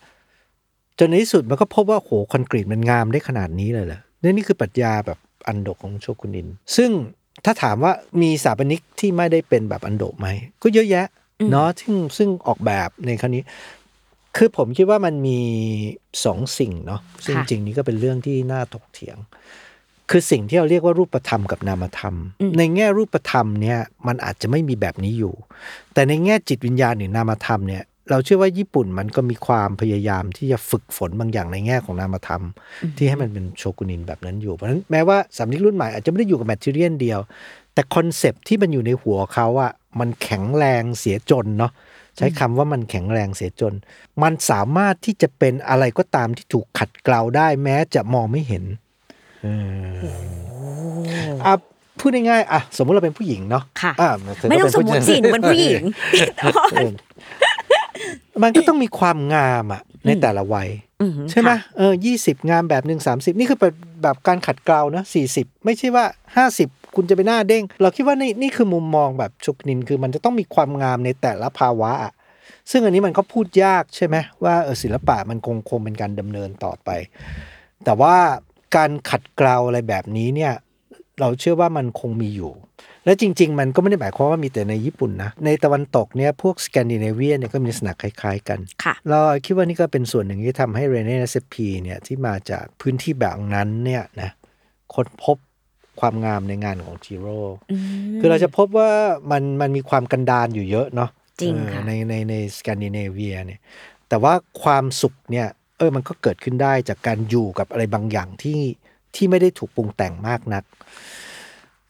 จนในที่สุดมันก็พบว่าโหคอนกรีตมันงามได้ขนาดนี้เลยเหรอนี่นี่คือปรัชญาแบบอันโดะของโชกุนินซึ่งถ้าถามว่ามีสถาปนิกที่ไม่ได้เป็นแบบอันโดะไหมก็เยอะแยะเนาะซึ่งซึ่งออกแบบในครั้งนี้คือผมคิดว่ามันมีสองสิ่งเนาะซึ่งจริงๆนี้ก็เป็นเรื่องที่น่าถกเถียงคือสิ่งที่เราเรียกว่ารูปธรรมกับนามธรรมในแง่รูปธรรมเนี่ยมันอาจจะไม่มีแบบนี้อยู่แต่ในแง่จิตวิญญาณหรือนามธรรมเนี่ยเราเชื่อว่าญี่ปุ่นมันก็มีความพยายามที่จะฝึกฝนบางอย่างในแง่ของนามธรรมที่ให้มันเป็นโชกุนินแบบนั้นอยู่เพราะฉะนั้นแม้ว่าสำนึกรุ่นใหม่อาจจะไม่ได้อยู่กับแมททีเรียลเดียวแต่คอนเซปต์ที่มันอยู่ในหัวเขาอะมันแข็งแรงเสียจนเนาะใช้คำว่ามันแข็งแรงเสียจนมันสามารถที่จะเป็นอะไรก็ตามที่ถูกขัดเกลาได้แม้จะมองไม่เห็นอ่ะพูดง่ายๆอ่ะสมมติเราเป็นผู้หญิงเนาะอ่ะไม่ต้องสมมติสิมันผู้หญิงมันก็ต้องมีความงามอ่ะในแต่ละวัยใช่ไหมเออยี่สิบงามแบบหนึ่งสามสิบนี่คือแบบแบบการขัดเกลานะสี่สิบไม่ใช่ว่าห้าสิบคุณจะไปหน้าเด้งเราคิดว่านี่นี่คือมุมมองแบบชุกนินคือมันจะต้องมีความงามในแต่ละภาวะซึ่งอันนี้มันก็พูดยากใช่ไหมว่าเออศิลปะมันคงคงเป็นการดำเนินต่อไปแต่ว่าการขัดเกลาอะไรแบบนี้เนี่ยเราเชื่อว่ามันคงมีอยู่และจริงๆมันก็ไม่ได้หมายความว่ามีแต่ในญี่ปุ่นนะในตะวันตกเนี่ยพวกสแกนดิเนเวียเนี่ยก็มีลักษณะคล้ายๆกันเราคิดว่านี่ก็เป็นส่วนหนึ่งที่ทำให้เรเนซองส์เนี่ยที่มาจากพื้นที่แบบนั้นเนี่ยนะค้นพบความงามในงานของจิโร่คือเราจะพบว่ามันมันมีความกันดารอยู่เยอะเนาะจริงค่ะในในในสแกนดิเนเวียเนี่ยแต่ว่าความสุขเนี่ยเออมันก็เกิดขึ้นได้จากการอยู่กับอะไรบางอย่างที่ที่ไม่ได้ถูกปรุงแต่งมากนัก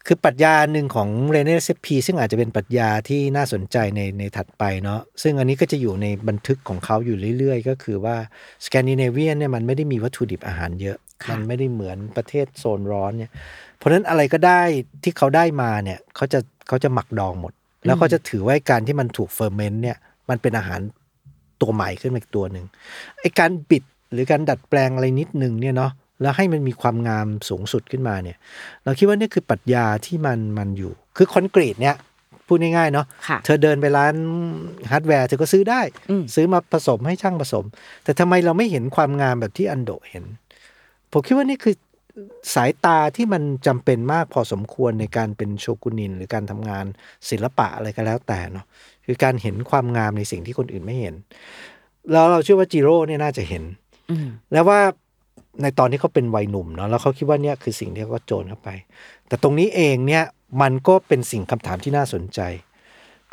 คือปรัชญาหนึ่งของเรเนเซปีซึ่งอาจจะเป็นปรัชญาที่น่าสนใจในในถัดไปเนาะซึ่งอันนี้ก็จะอยู่ในบันทึกของเขาอยู่เรื่อยๆก็คือว่าสแกนดิเนเวียเนี่ยมันไม่ได้มีวัตถุดิบอาหารเยอะมันไม่ได้เหมือนประเทศโซนร้อนเนี่ยเพราะนั้นอะไรก็ได้ที่เขาได้มาเนี่ยเขาจะเขาจะหมักดองหมดแล้วเขาจะถือว่าการที่มันถูกเฟอร์เมนต์เนี่ยมันเป็นอาหารตัวใหม่ขึ้นมาอีกตัวนึงไอ้การบิดหรือการดัดแปลงอะไรนิดนึงเนี่ยเนาะแล้วให้มันมีความงามสูงสุดขึ้นมาเนี่ยเราคิดว่านี่คือปรัชญาที่มันมันอยู่คือคอนกรีตเนี่ยพูดง่ายๆเนาะเธอเดินไปร้านฮาร์ดแวร์เธอก็ซื้อได้ซื้อมาผสมให้ช่างผสมแต่ทำไมเราไม่เห็นความงามแบบที่อันโดะเห็นผมคิดว่านี่คือสายตาที่มันจำเป็นมากพอสมควรในการเป็นโชกุนินหรือการทำงานศิลปะอะไรก็แล้วแต่เนาะคือการเห็นความงามในสิ่งที่คนอื่นไม่เห็นแล้วเราเชื่อว่าจิโร่เนี่ยน่าจะเห็นแล้วว่าในตอนที่เขาเป็นวัยหนุ่มเนาะแล้วเขาคิดว่าเนี่ยคือสิ่งที่เขาโจรเข้าไปแต่ตรงนี้เองเนี่ยมันก็เป็นสิ่งคำถามที่น่าสนใจ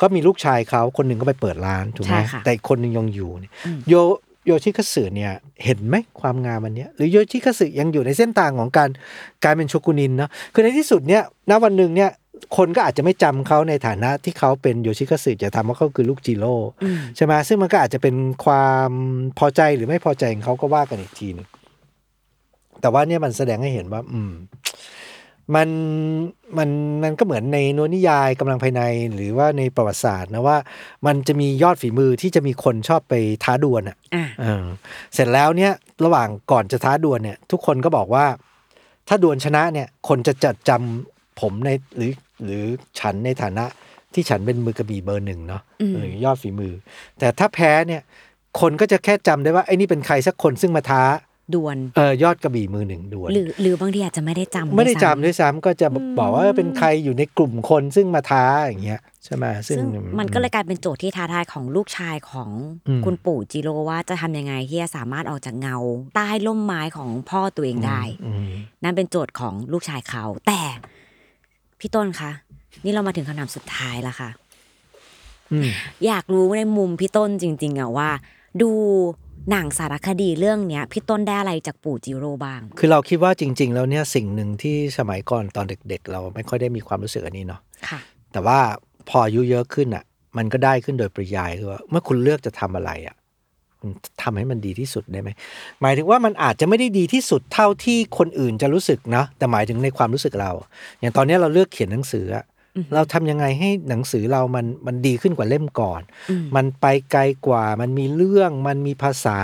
ก็มีลูกชายเขาคนหนึ่งก็ไปเปิดร้านถูกไหมแต่อีกคนหนึ่งยังอยู่โยโยชิคัตสึเนี่ยเห็นไหมความงามอันเนี้ยหรือโยชิคัตสึยังอยู่ในเส้นทางของการการเป็นโชกุนินเนาะคือในที่สุดเนี่ยณวันหนึ่งเนี่ยคนก็อาจจะไม่จำเขาในฐานะที่เขาเป็นโยชิคัตสึจะทำว่าเขาคือลูกจิโร่ใช่ไหมซึ่งมันก็อาจจะเป็นความพอใจหรือไม่พอใจของเขาก็ว่ากันอีกทีนึงแต่ว่าเนี่ยมันแสดงให้เห็นว่าอืมมันมันมันก็เหมือนในนวนิยายกำลังภายในหรือว่าในประวัติศาสตร์นะว่ามันจะมียอดฝีมือที่จะมีคนชอบไปท้าดวลอ่ะเสร็จแล้วเนี่ยระหว่างก่อนจะท้าดวลเนี่ยทุกคนก็บอกว่าถ้าดวลชนะเนี่ยคนจะจดจำผมในหรือหรือฉันในฐานะที่ฉันเป็นมือกระบี่เบอร์หนึ่งเนาะหรือยอดฝีมือแต่ถ้าแพ้เนี่ยคนก็จะแค่จำได้ว่าไอ้นี่เป็นใครสักคนซึ่งมาท้าดวนเออยอดกระบี่มือหนึ่งดวนหรือหรือบางทีอาจจะไม่ได้จำไม่ได้จำด้วยซ้ำก็จะบอกว่าเป็นใครอยู่ในกลุ่มคนซึ่งมาท้าอย่างเงี้ยใช่ไหมซึ่งมันก็เลยกลายเป็นโจทย์ที่ท้าทายของลูกชายของคุณปู่จิโร่ว่าจะทำยังไงที่จะสามารถออกจากเงาใต้ร่มไม้ของพ่อตัวเองได้นั่นเป็นโจทย์ของลูกชายเขาแต่พี่ต้นคะนี่เรามาถึงคำถามสุดท้ายแล้วค่ะอยากรู้ในมุมพี่ต้นจริงๆอะว่าดูหนังสารคดีเรื่องเนี้ยพี่ต้นได้อะไรจากปู่จิโร่บ้างคือเราคิดว่าจริงๆแล้วเนี่ยสิ่งหนึ่งที่สมัยก่อนตอนเด็กๆเราไม่ค่อยได้มีความรู้สึกอันนี้เนาะค่ะแต่ว่าพออายุเยอะขึ้นอ่ะมันก็ได้ขึ้นโดยปริยายคือว่าเมื่อคุณเลือกจะทำอะไรอ่ะทำให้มันดีที่สุดได้ไหมหมายถึงว่ามันอาจจะไม่ได้ดีที่สุดเท่าที่คนอื่นจะรู้สึกนะแต่หมายถึงในความรู้สึกเราอย่างตอนนี้เราเลือกเขียนหนังสือเราทำยังไงให้หนังสือเรามันมันดีขึ้นกว่าเล่มก่อนมันไปไกลกว่ามันมีเรื่องมันมีภาษา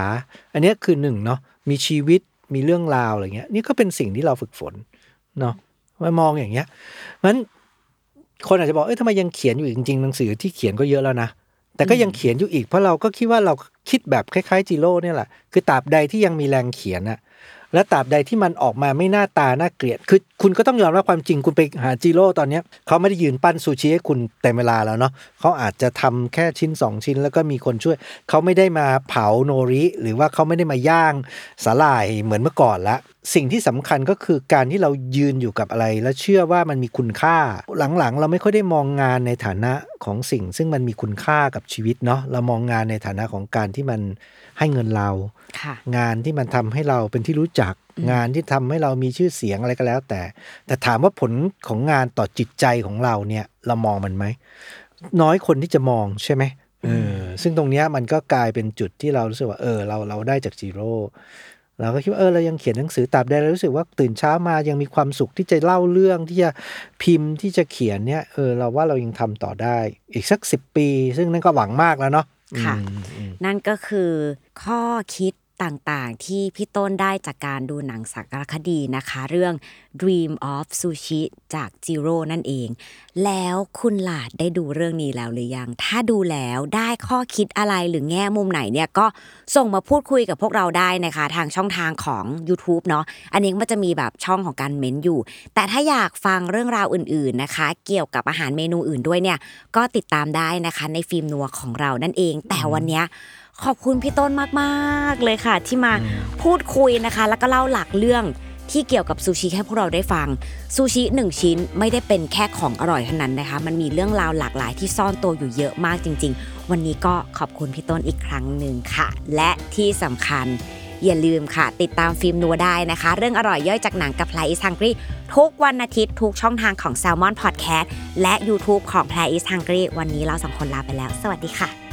อันนี้คือหนึ่งเนาะมีชีวิตมีเรื่องราวอะไรเงี้ยนี่ก็เป็นสิ่งที่เราฝึกฝนเนาะว่ามองอย่างเงี้ยงั้นคนอาจจะบอกเอ้ยทำไมยังเขียนอยู่จริงๆหนังสือที่เขียนก็เยอะแล้วนะ แต่ก็ยังเขียนอยู่อีกเพราะเราก็คิดว่าเราคิดแบบคล้ายๆจิโร่เนี่ยแหละคือตราบใดที่ยังมีแรงเขียนอะและตราบใดที่มันออกมาไม่น่าตาน่าเกลียดคือคุณก็ต้องยอมรับความจริงคุณไปหาจิโร่ตอนนี้เขาไม่ได้ยืนปั้นซูชิให้คุณเต็มเวลาแล้วเนาะเขาอาจจะทำแค่ชิ้นสองชิ้นแล้วก็มีคนช่วยเขาไม่ได้มาเผาโนริหรือว่าเขาไม่ได้มาย่างสาหร่ายเหมือนเมื่อก่อนละสิ่งที่สำคัญก็คือการที่เรายืนอยู่กับอะไรและเชื่อว่ามันมีคุณค่าหลังๆเราไม่ค่อยได้มองงานในฐานะของสิ่งซึ่งมันมีคุณค่ากับชีวิตเนาะเรามองงานในฐานะของการที่มันให้เงินเรางานที่มันทำให้เราเป็นที่รู้จักงานที่ทำให้เรามีชื่อเสียงอะไรก็แล้วแต่แต่ถามว่าผลของงานต่อจิตใจของเราเนี่ยเรามองมันไหมน้อยคนที่จะมองใช่ไหมเออซึ่งตรงเนี้ยมันก็กลายเป็นจุดที่เรารู้สึกว่าเออเราเราได้จากจิโร่เราก็คิดว่าเออเรายังเขียนหนังสือตราบใดเรารู้สึกว่าตื่นเช้ามายังมีความสุขที่จะเล่าเรื่องที่จะพิมพ์ที่จะเขียนเนี่ยเออเราว่าเรายังทำต่อได้อีกสักสิบปีซึ่งนั่นก็หวังมากแล้วเนาะค่ะนั่นก็คือข้อคิดต่างๆที่พี่ต้นได้จากการดูหนังสารคดีนะคะเรื่อง Dream of Sushi จาก Jiro นั่นเองแล้วคุณหลาดได้ดูเรื่องนี้แล้วหรือยังถ้าดูแล้วได้ข้อคิดอะไรหรือแง่มุมไหนเนี่ยก็ส่งมาพูดคุยกับพวกเราได้นะคะทางช่องทางของ YouTube เนาะอันนี้มันจะมีแบบช่องของการเม้นอยู่แต่ถ้าอยากฟังเรื่องราวอื่นๆนะคะเกี่ยวกับอาหารเมนูอื่นด้วยเนี่ยก็ติดตามได้นะคะในฟิล์มนัวของเรานั่นเองแต่วันเนี้ยขอบคุณพี่ต้นมากๆเลยค่ะที่มาพูดคุยนะคะแล้วก็เล่าหลักเรื่องที่เกี่ยวกับซูชิให้พวกเราได้ฟังซูชิหนึ่งชิ้นไม่ได้เป็นแค่ของอร่อยเท่านั้นนะคะมันมีเรื่องราวหลากหลายที่ซ่อนตัวอยู่เยอะมากจริงๆวันนี้ก็ขอบคุณพี่ต้นอีกครั้งนึงค่ะและที่สำคัญอย่าลืมค่ะติดตามฟิล์มนัวได้นะคะเรื่องอร่อยย่อยจากหนังกับ Pear is Hungry ทุกวันอาทิตย์ทุกช่องทางของ Salmon Podcast และ YouTube ของ Pear is Hungry วันนี้เราสองคนลาไปแล้วสวัสดีค่ะ